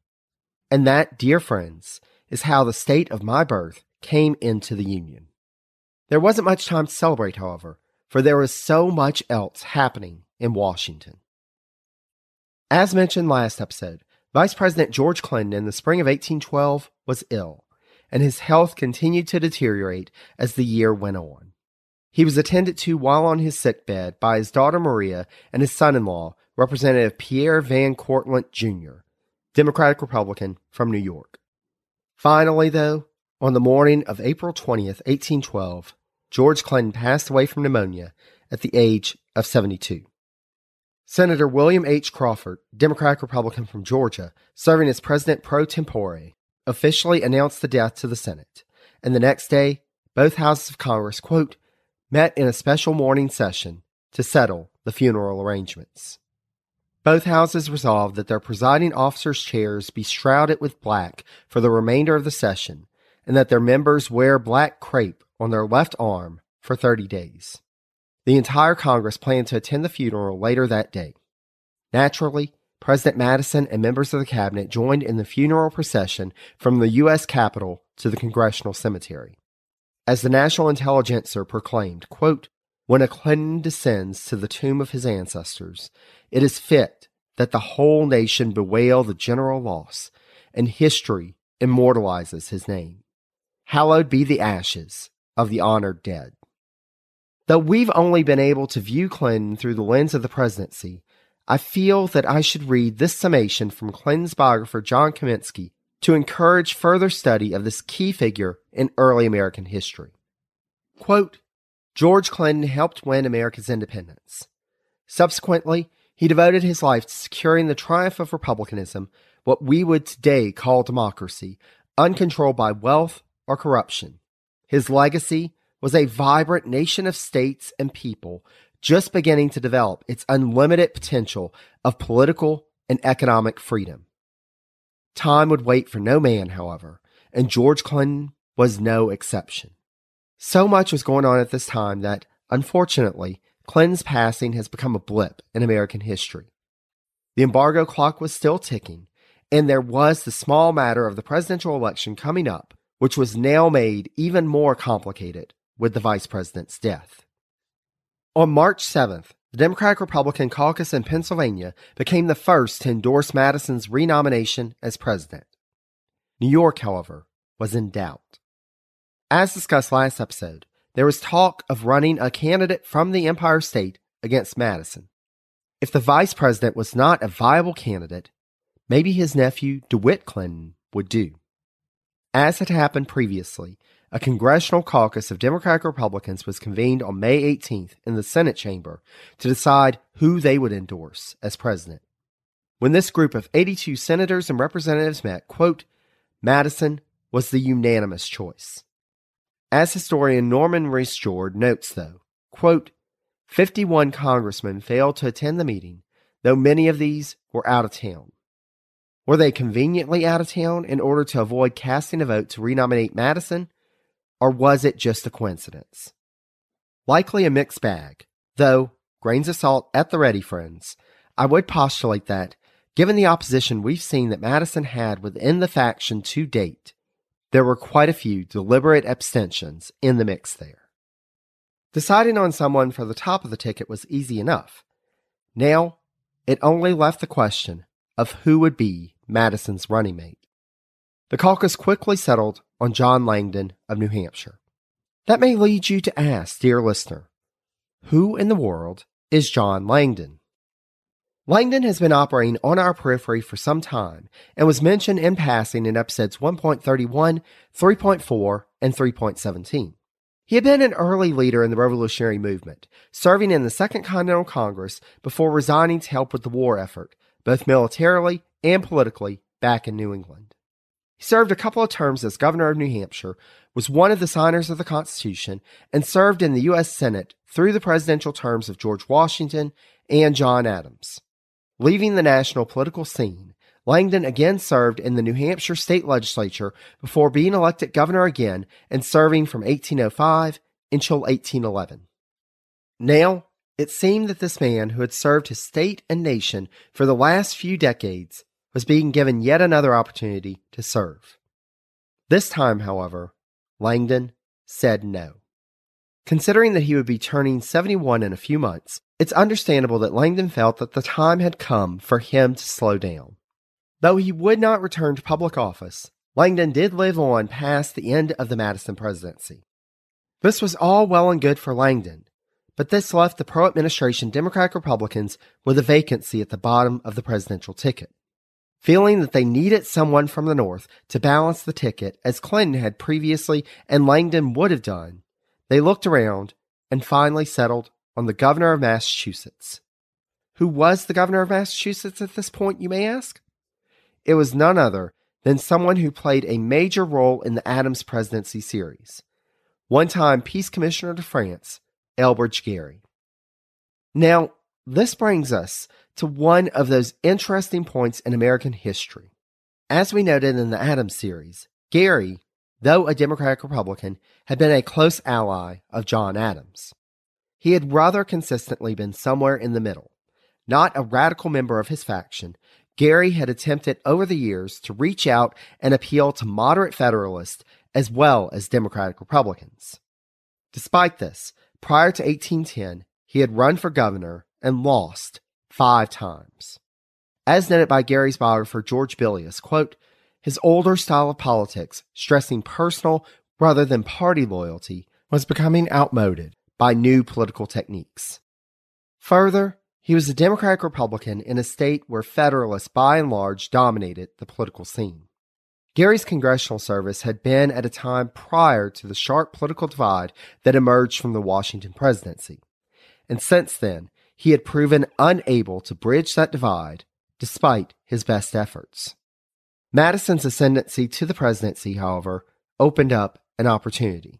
And that, dear friends, is how the state of my birth came into the Union. There wasn't much time to celebrate, however, for there was so much else happening in Washington. As mentioned last episode, Vice President George Clinton in the spring of eighteen twelve was ill, and his health continued to deteriorate as the year went on. He was attended to while on his sickbed by his daughter Maria and his son-in-law, Representative Pierre Van Cortlandt, Junior, Democratic Republican from New York. Finally, though, on the morning of April twentieth, eighteen twelve, George Clinton passed away from pneumonia at the age of seventy-two. Senator William H. Crawford, Democratic Republican from Georgia, serving as president pro tempore, officially announced the death to the Senate, and the next day, both houses of Congress, quote, met in a special morning session to settle the funeral arrangements. Both houses resolved that their presiding officers' chairs be shrouded with black for the remainder of the session, and that their members wear black crape on their left arm for thirty days. The entire Congress planned to attend the funeral later that day. Naturally, President Madison and members of the cabinet joined in the funeral procession from the U S Capitol to the Congressional Cemetery. As the National Intelligencer proclaimed, quote, "When a Clinton descends to the tomb of his ancestors, it is fit that the whole nation bewail the general loss, and history immortalizes his name. Hallowed be the ashes of the honored dead." Though we've only been able to view Clinton through the lens of the presidency, I feel that I should read this summation from Clinton's biographer John Kaminsky to encourage further study of this key figure in early American history. Quote, "George Clinton helped win America's independence. Subsequently, he devoted his life to securing the triumph of republicanism, what we would today call democracy, uncontrolled by wealth or corruption. His legacy was a vibrant nation of states and people just beginning to develop its unlimited potential of political and economic freedom. Time would wait for no man, however, and George Clinton was no exception." So much was going on at this time that, unfortunately, Clinton's passing has become a blip in American history. The embargo clock was still ticking, and there was the small matter of the presidential election coming up, which was now made even more complicated with the vice president's death. On March seventh, the Democratic-Republican caucus in Pennsylvania became the first to endorse Madison's renomination as president. New York, however, was in doubt. As discussed last episode, there was talk of running a candidate from the Empire State against Madison. If the vice president was not a viable candidate, maybe his nephew DeWitt Clinton would do. As had happened previously, a congressional caucus of Democratic Republicans was convened on May eighteenth in the Senate chamber to decide who they would endorse as president. When this group of eighty-two senators and representatives met, quote, Madison was the unanimous choice. As historian Norman Rees-Jord notes, though, quote, fifty-one congressmen failed to attend the meeting, though many of these were out of town. Were they conveniently out of town in order to avoid casting a vote to renominate Madison? Or was it just a coincidence? Likely a mixed bag, though, grains of salt at the ready, friends. I would postulate that, given the opposition we've seen that Madison had within the faction to date, there were quite a few deliberate abstentions in the mix there. Deciding on someone for the top of the ticket was easy enough. Now, it only left the question of who would be Madison's running mate. The caucus quickly settled on John Langdon of New Hampshire. That may lead you to ask, dear listener, who in the world is John Langdon? Langdon has been operating on our periphery for some time and was mentioned in passing in episodes one thirty-one, three point four, and three point seventeen. He had been an early leader in the revolutionary movement, serving in the Second Continental Congress before resigning to help with the war effort, both militarily and politically, back in New England. He served a couple of terms as governor of New Hampshire, was one of the signers of the Constitution, and served in the U S Senate through the presidential terms of George Washington and John Adams. Leaving the national political scene, Langdon again served in the New Hampshire state legislature before being elected governor again and serving from eighteen oh five until eighteen eleven. Now, it seemed that this man who had served his state and nation for the last few decades was being given yet another opportunity to serve. This time, however, Langdon said no. Considering that he would be turning seventy-one in a few months, it's understandable that Langdon felt that the time had come for him to slow down. Though he would not return to public office, Langdon did live on past the end of the Madison presidency. This was all well and good for Langdon, but this left the pro-administration Democratic Republicans with a vacancy at the bottom of the presidential ticket. Feeling that they needed someone from the North to balance the ticket, as Clinton had previously and Langdon would have done, they looked around and finally settled on the governor of Massachusetts. Who was the governor of Massachusetts at this point, you may ask? It was none other then someone who played a major role in the Adams presidency series, one-time Peace Commissioner to France, Elbridge Gerry. Now, this brings us to one of those interesting points in American history. As we noted in the Adams series, Gerry, though a Democratic-Republican, had been a close ally of John Adams. He had rather consistently been somewhere in the middle. Not a radical member of his faction, Gerry had attempted over the years to reach out and appeal to moderate Federalists as well as Democratic-Republicans. Despite this, prior to eighteen ten, he had run for governor and lost five times. As noted by Gerry's biographer George Bilius, quote, his older style of politics, stressing personal rather than party loyalty, was becoming outmoded by new political techniques. Further, he was a Democratic-Republican in a state where Federalists by and large dominated the political scene. Gerry's congressional service had been at a time prior to the sharp political divide that emerged from the Washington presidency, and since then he had proven unable to bridge that divide despite his best efforts. Madison's ascendancy to the presidency, however, opened up an opportunity.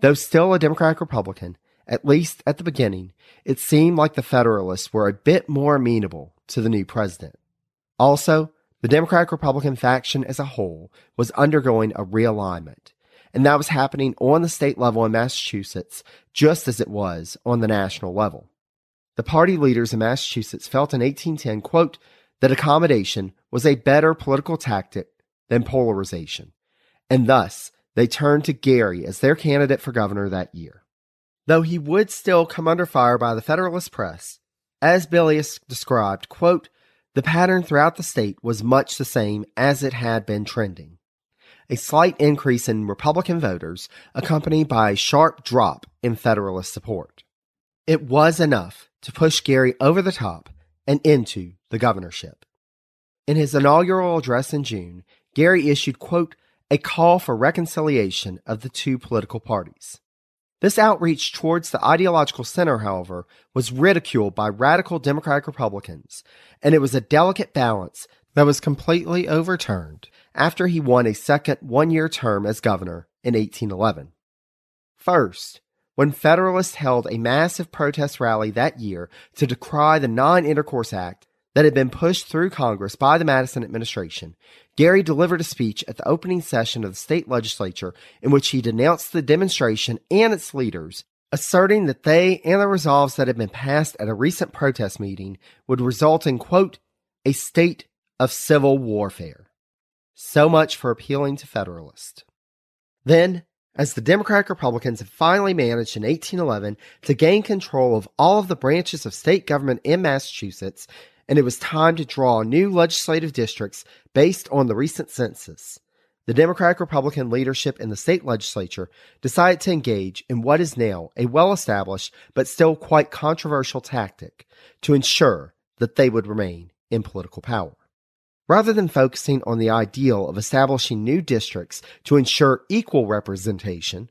Though still a Democratic-Republican, at least at the beginning, it seemed like the Federalists were a bit more amenable to the new president. Also, the Democratic-Republican faction as a whole was undergoing a realignment, and that was happening on the state level in Massachusetts just as it was on the national level. The party leaders in Massachusetts felt in eighteen ten, quote, that accommodation was a better political tactic than polarization, and thus they turned to Gerry as their candidate for governor that year. Though he would still come under fire by the Federalist press, as Bilius described, quote, the pattern throughout the state was much the same as it had been trending. A slight increase in Republican voters accompanied by a sharp drop in Federalist support. It was enough to push Gerry over the top and into the governorship. In his inaugural address in June, Gerry issued, quote, a call for reconciliation of the two political parties. This outreach towards the ideological center, however, was ridiculed by radical Democratic Republicans, and it was a delicate balance that was completely overturned after he won a second one-year term as governor in eighteen eleven. First, when Federalists held a massive protest rally that year to decry the Non-Intercourse Act that had been pushed through Congress by the Madison administration, Gerry delivered a speech at the opening session of the state legislature in which he denounced the demonstration and its leaders, asserting that they and the resolves that had been passed at a recent protest meeting would result in, quote, a state of civil warfare. So much for appealing to Federalists. Then, as the Democratic-Republicans had finally managed in eighteen eleven to gain control of all of the branches of state government in Massachusetts, and it was time to draw new legislative districts based on the recent census, the Democratic-Republican leadership in the state legislature decided to engage in what is now a well-established but still quite controversial tactic to ensure that they would remain in political power. Rather than focusing on the ideal of establishing new districts to ensure equal representation,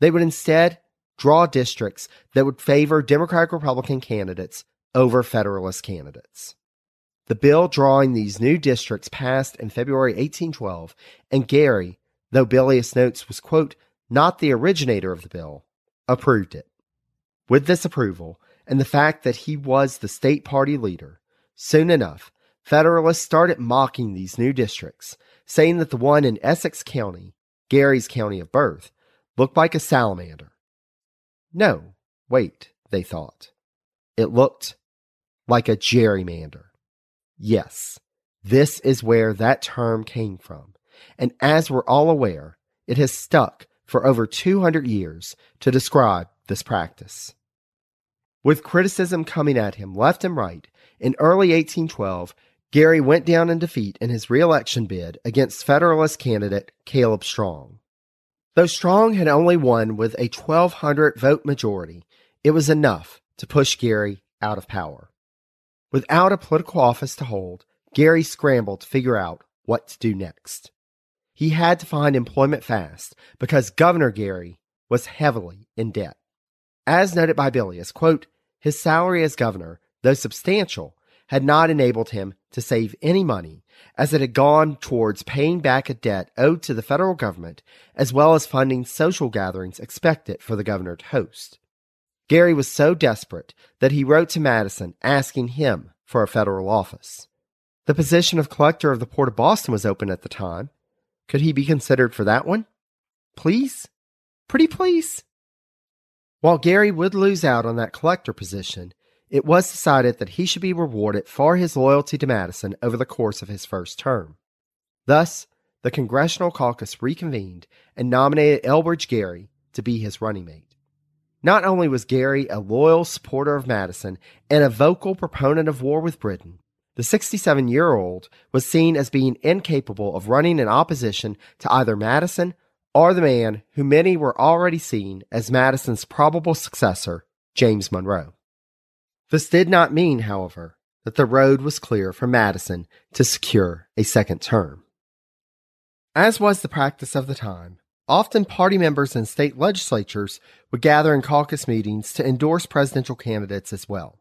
they would instead draw districts that would favor Democratic-Republican candidates over Federalist candidates. The bill drawing these new districts passed in February eighteen twelve, and Gerry, though Bilius notes was, quote, not the originator of the bill, approved it. With this approval, and the fact that he was the state party leader, soon enough, Federalists started mocking these new districts, saying that the one in Essex County, Gerry's county of birth, looked like a salamander. No, wait, they thought. It looked like a gerrymander. Yes, this is where that term came from, and as we're all aware, it has stuck for over two hundred years to describe this practice. With criticism coming at him left and right, in early eighteen twelve, Gerry went down in defeat in his re-election bid against Federalist candidate Caleb Strong. Though Strong had only won with a twelve hundred vote majority, it was enough to push Gerry out of power. Without a political office to hold, Gerry scrambled to figure out what to do next. He had to find employment fast because Governor Gerry was heavily in debt. As noted by Bilius, quote, his salary as governor, though substantial, had not enabled him to save any money, as it had gone towards paying back a debt owed to the federal government, as well as funding social gatherings expected for the governor to host. Gary was so desperate that he wrote to Madison asking him for a federal office. The position of collector of the Port of Boston was open at the time. Could he be considered for that one? Please? Pretty please? While Gary would lose out on that collector position, it was decided that he should be rewarded for his loyalty to Madison over the course of his first term. Thus, the Congressional Caucus reconvened and nominated Elbridge Gerry to be his running mate. Not only was Gerry a loyal supporter of Madison and a vocal proponent of war with Britain, the sixty-seven-year-old was seen as being incapable of running in opposition to either Madison or the man who many were already seeing as Madison's probable successor, James Monroe. This did not mean, however, that the road was clear for Madison to secure a second term. As was the practice of the time, often party members in state legislatures would gather in caucus meetings to endorse presidential candidates as well.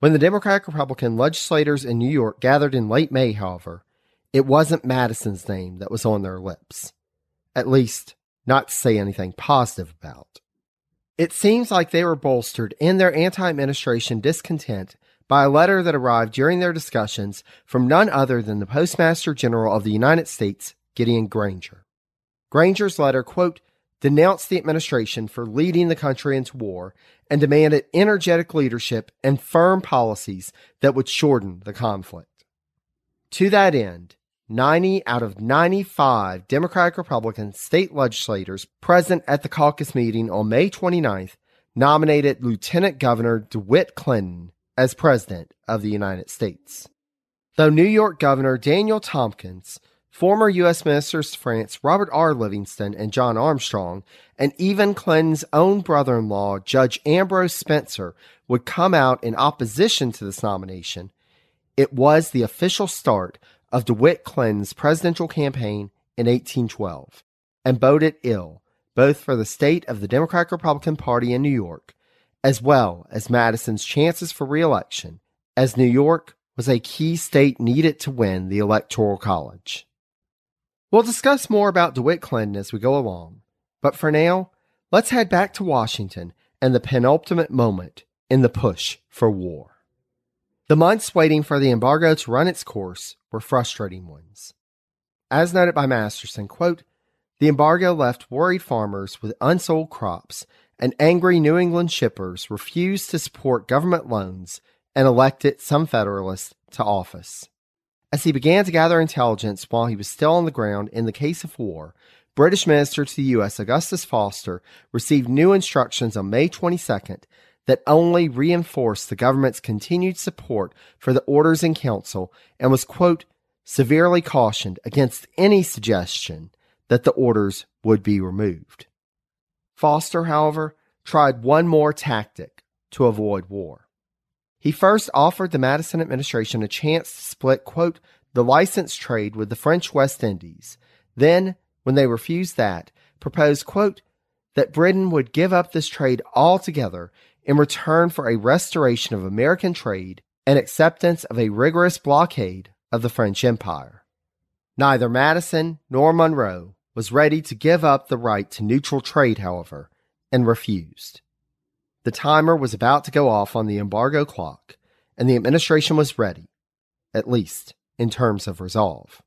When the Democratic-Republican legislators in New York gathered in late May, however, it wasn't Madison's name that was on their lips. At least, not to say anything positive about. It seems like they were bolstered in their anti-administration discontent by a letter that arrived during their discussions from none other than the Postmaster General of the United States, Gideon Granger. Granger's letter, quote, denounced the administration for leading the country into war and demanded energetic leadership and firm policies that would shorten the conflict. To that end, ninety out of ninety-five Democratic-Republican state legislators present at the caucus meeting on May twenty-ninth nominated Lieutenant Governor DeWitt Clinton as President of the United States. Though New York Governor Daniel Tompkins, former U S Ministers to France Robert R. Livingston and John Armstrong, and even Clinton's own brother-in-law, Judge Ambrose Spencer, would come out in opposition to this nomination, it was the official start of DeWitt Clinton's presidential campaign in eighteen twelve, and boded ill, both for the state of the Democratic-Republican Party in New York, as well as Madison's chances for re-election, as New York was a key state needed to win the Electoral College. We'll discuss more about DeWitt Clinton as we go along, but for now, let's head back to Washington and the penultimate moment in the push for war. The months waiting for the embargo to run its course were frustrating ones. As noted by Masterson, quote, the embargo left worried farmers with unsold crops, and angry New England shippers refused to support government loans and elected some Federalists to office. As he began to gather intelligence while he was still on the ground in the case of war, British Minister to the U S Augustus Foster received new instructions on May twenty-second that only reinforced the government's continued support for the orders in council and was, quote, severely cautioned against any suggestion that the orders would be removed. Foster, however, tried one more tactic to avoid war. He first offered the Madison administration a chance to split, quote, the license trade with the French West Indies. Then, when they refused that, proposed, quote, that Britain would give up this trade altogether in return for a restoration of American trade and acceptance of a rigorous blockade of the French Empire. Neither Madison nor Monroe was ready to give up the right to neutral trade, however, and refused. The timer was about to go off on the embargo clock, and the administration was ready, at least in terms of resolve.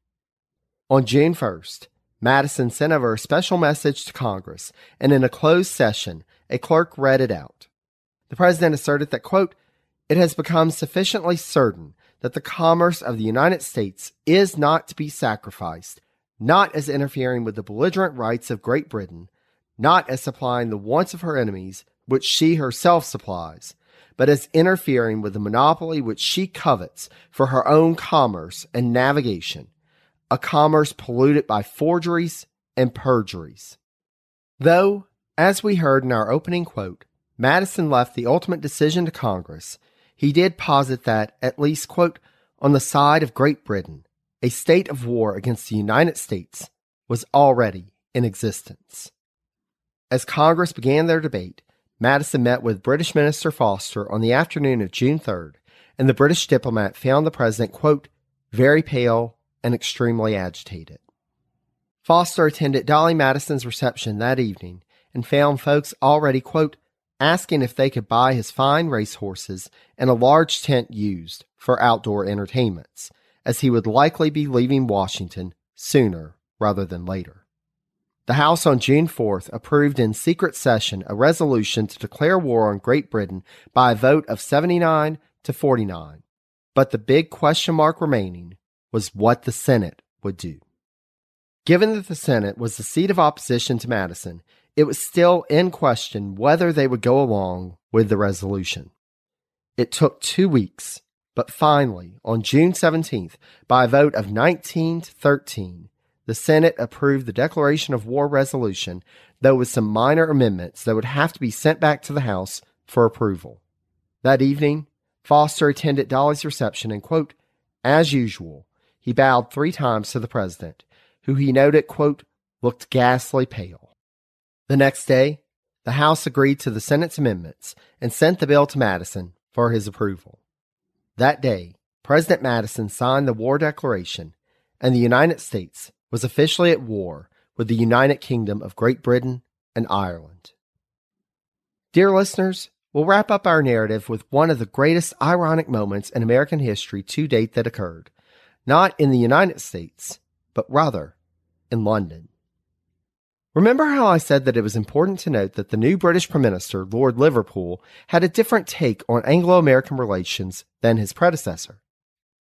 On June first, Madison sent over a special message to Congress, and in a closed session, a clerk read it out. The president asserted that, quote, it has become sufficiently certain that the commerce of the United States is not to be sacrificed, not as interfering with the belligerent rights of Great Britain, not as supplying the wants of her enemies, which she herself supplies, but as interfering with the monopoly which she covets for her own commerce and navigation, a commerce polluted by forgeries and perjuries. Though, as we heard in our opening quote, Madison left the ultimate decision to Congress, he did posit that, at least, quote, on the side of Great Britain, a state of war against the United States was already in existence. As Congress began their debate, Madison met with British Minister Foster on the afternoon of June third and the British diplomat found the president, quote, very pale and extremely agitated. Foster attended Dolly Madison's reception that evening and found folks already, quote, asking if they could buy his fine racehorses and a large tent used for outdoor entertainments, as he would likely be leaving Washington sooner rather than later. The House on June fourth approved in secret session a resolution to declare war on Great Britain by a vote of seventy-nine to forty-nine, but the big question mark remaining was what the Senate would do. Given that the Senate was the seat of opposition to Madison, it was still in question whether they would go along with the resolution. It took two weeks, but finally, on June seventeenth, by a vote of nineteen to thirteen, the Senate approved the Declaration of War resolution, though with some minor amendments that would have to be sent back to the House for approval. That evening, Foster attended Dolly's reception and, quote, as usual, he bowed three times to the president, who he noted, quote, looked ghastly pale. The next day, the House agreed to the Senate's amendments and sent the bill to Madison for his approval. That day, President Madison signed the war declaration, and the United States was officially at war with the United Kingdom of Great Britain and Ireland. Dear listeners, we'll wrap up our narrative with one of the greatest ironic moments in American history to date that occurred, not in the United States, but rather in London. Remember how I said that it was important to note that the new British Prime Minister, Lord Liverpool, had a different take on Anglo-American relations than his predecessor?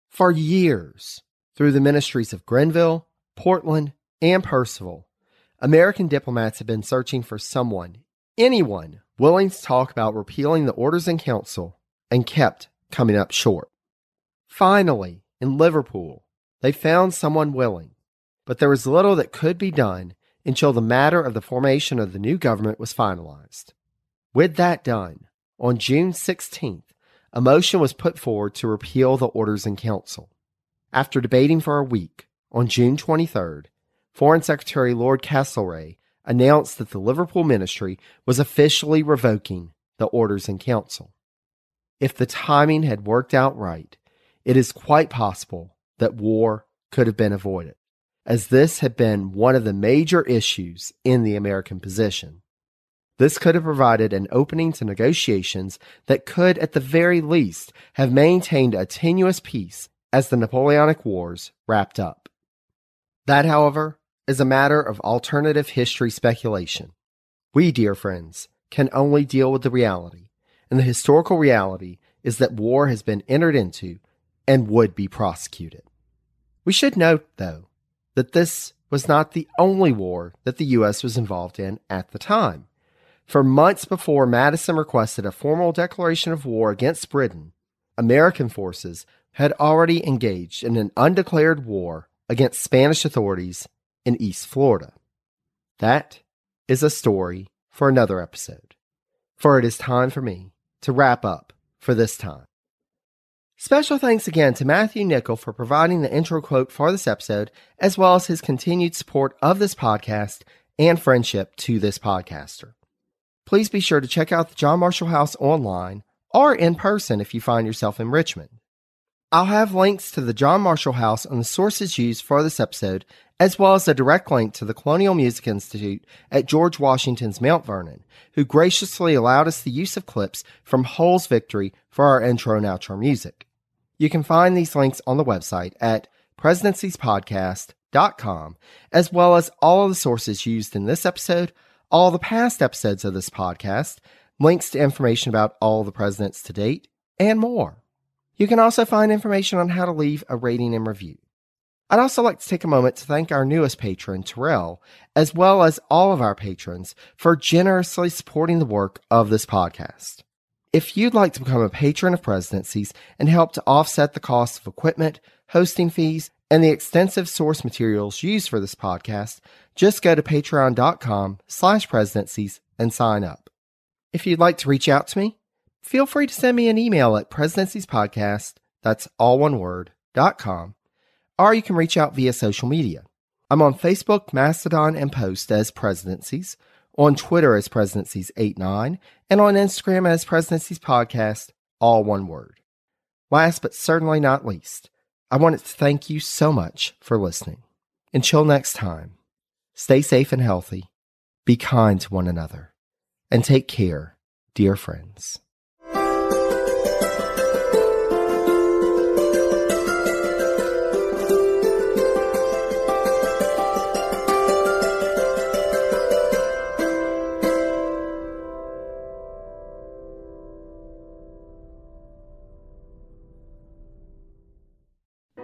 For years, through the ministries of Grenville, Portland, and Perceval, American diplomats have been searching for someone, anyone, willing to talk about repealing the Orders in Council, and kept coming up short. Finally, in Liverpool, they found someone willing, but there was little that could be done until the matter of the formation of the new government was finalized. With that done, on June sixteenth, a motion was put forward to repeal the Orders in Council. After debating for a week, on June twenty-third, Foreign Secretary Lord Castlereagh announced that the Liverpool Ministry was officially revoking the Orders in Council. If the timing had worked out right, it is quite possible that war could have been avoided, as this had been one of the major issues in the American position. This could have provided an opening to negotiations that could, at the very least, have maintained a tenuous peace as the Napoleonic Wars wrapped up. That, however, is a matter of alternative history speculation. We, dear friends, can only deal with the reality, and the historical reality is that war has been entered into and would be prosecuted. We should note, though, that this was not the only war that the U S was involved in at the time. For months before Madison requested a formal declaration of war against Britain, American forces had already engaged in an undeclared war against Spanish authorities in East Florida. That is a story for another episode, for it is time for me to wrap up for this time. Special thanks again to Matthew Nickel for providing the intro quote for this episode, as well as his continued support of this podcast and friendship to this podcaster. Please be sure to check out the John Marshall House online or in person if you find yourself in Richmond. I'll have links to the John Marshall House and the sources used for this episode, as well as a direct link to the Colonial Music Institute at George Washington's Mount Vernon, who graciously allowed us the use of clips from Hull's Victory for our intro and outro music. You can find these links on the website at presidencies podcast dot com, as well as all of the sources used in this episode, all the past episodes of this podcast, links to information about all the presidents to date, and more. You can also find information on how to leave a rating and review. I'd also like to take a moment to thank our newest patron, Terrell, as well as all of our patrons for generously supporting the work of this podcast. If you'd like to become a patron of Presidencies and help to offset the cost of equipment, hosting fees, and the extensive source materials used for this podcast, just go to patreon dot com slash presidencies and sign up. If you'd like to reach out to me, feel free to send me an email at presidencies podcast, that's all one word, dot com, or you can reach out via social media. I'm on Facebook, Mastodon, and Post as Presidencies, on Twitter as Presidencies eighty-nine, and on Instagram as Presidencies Podcast, all one word. Last but certainly not least, I wanted to thank you so much for listening. Until next time, stay safe and healthy, be kind to one another, and take care, dear friends.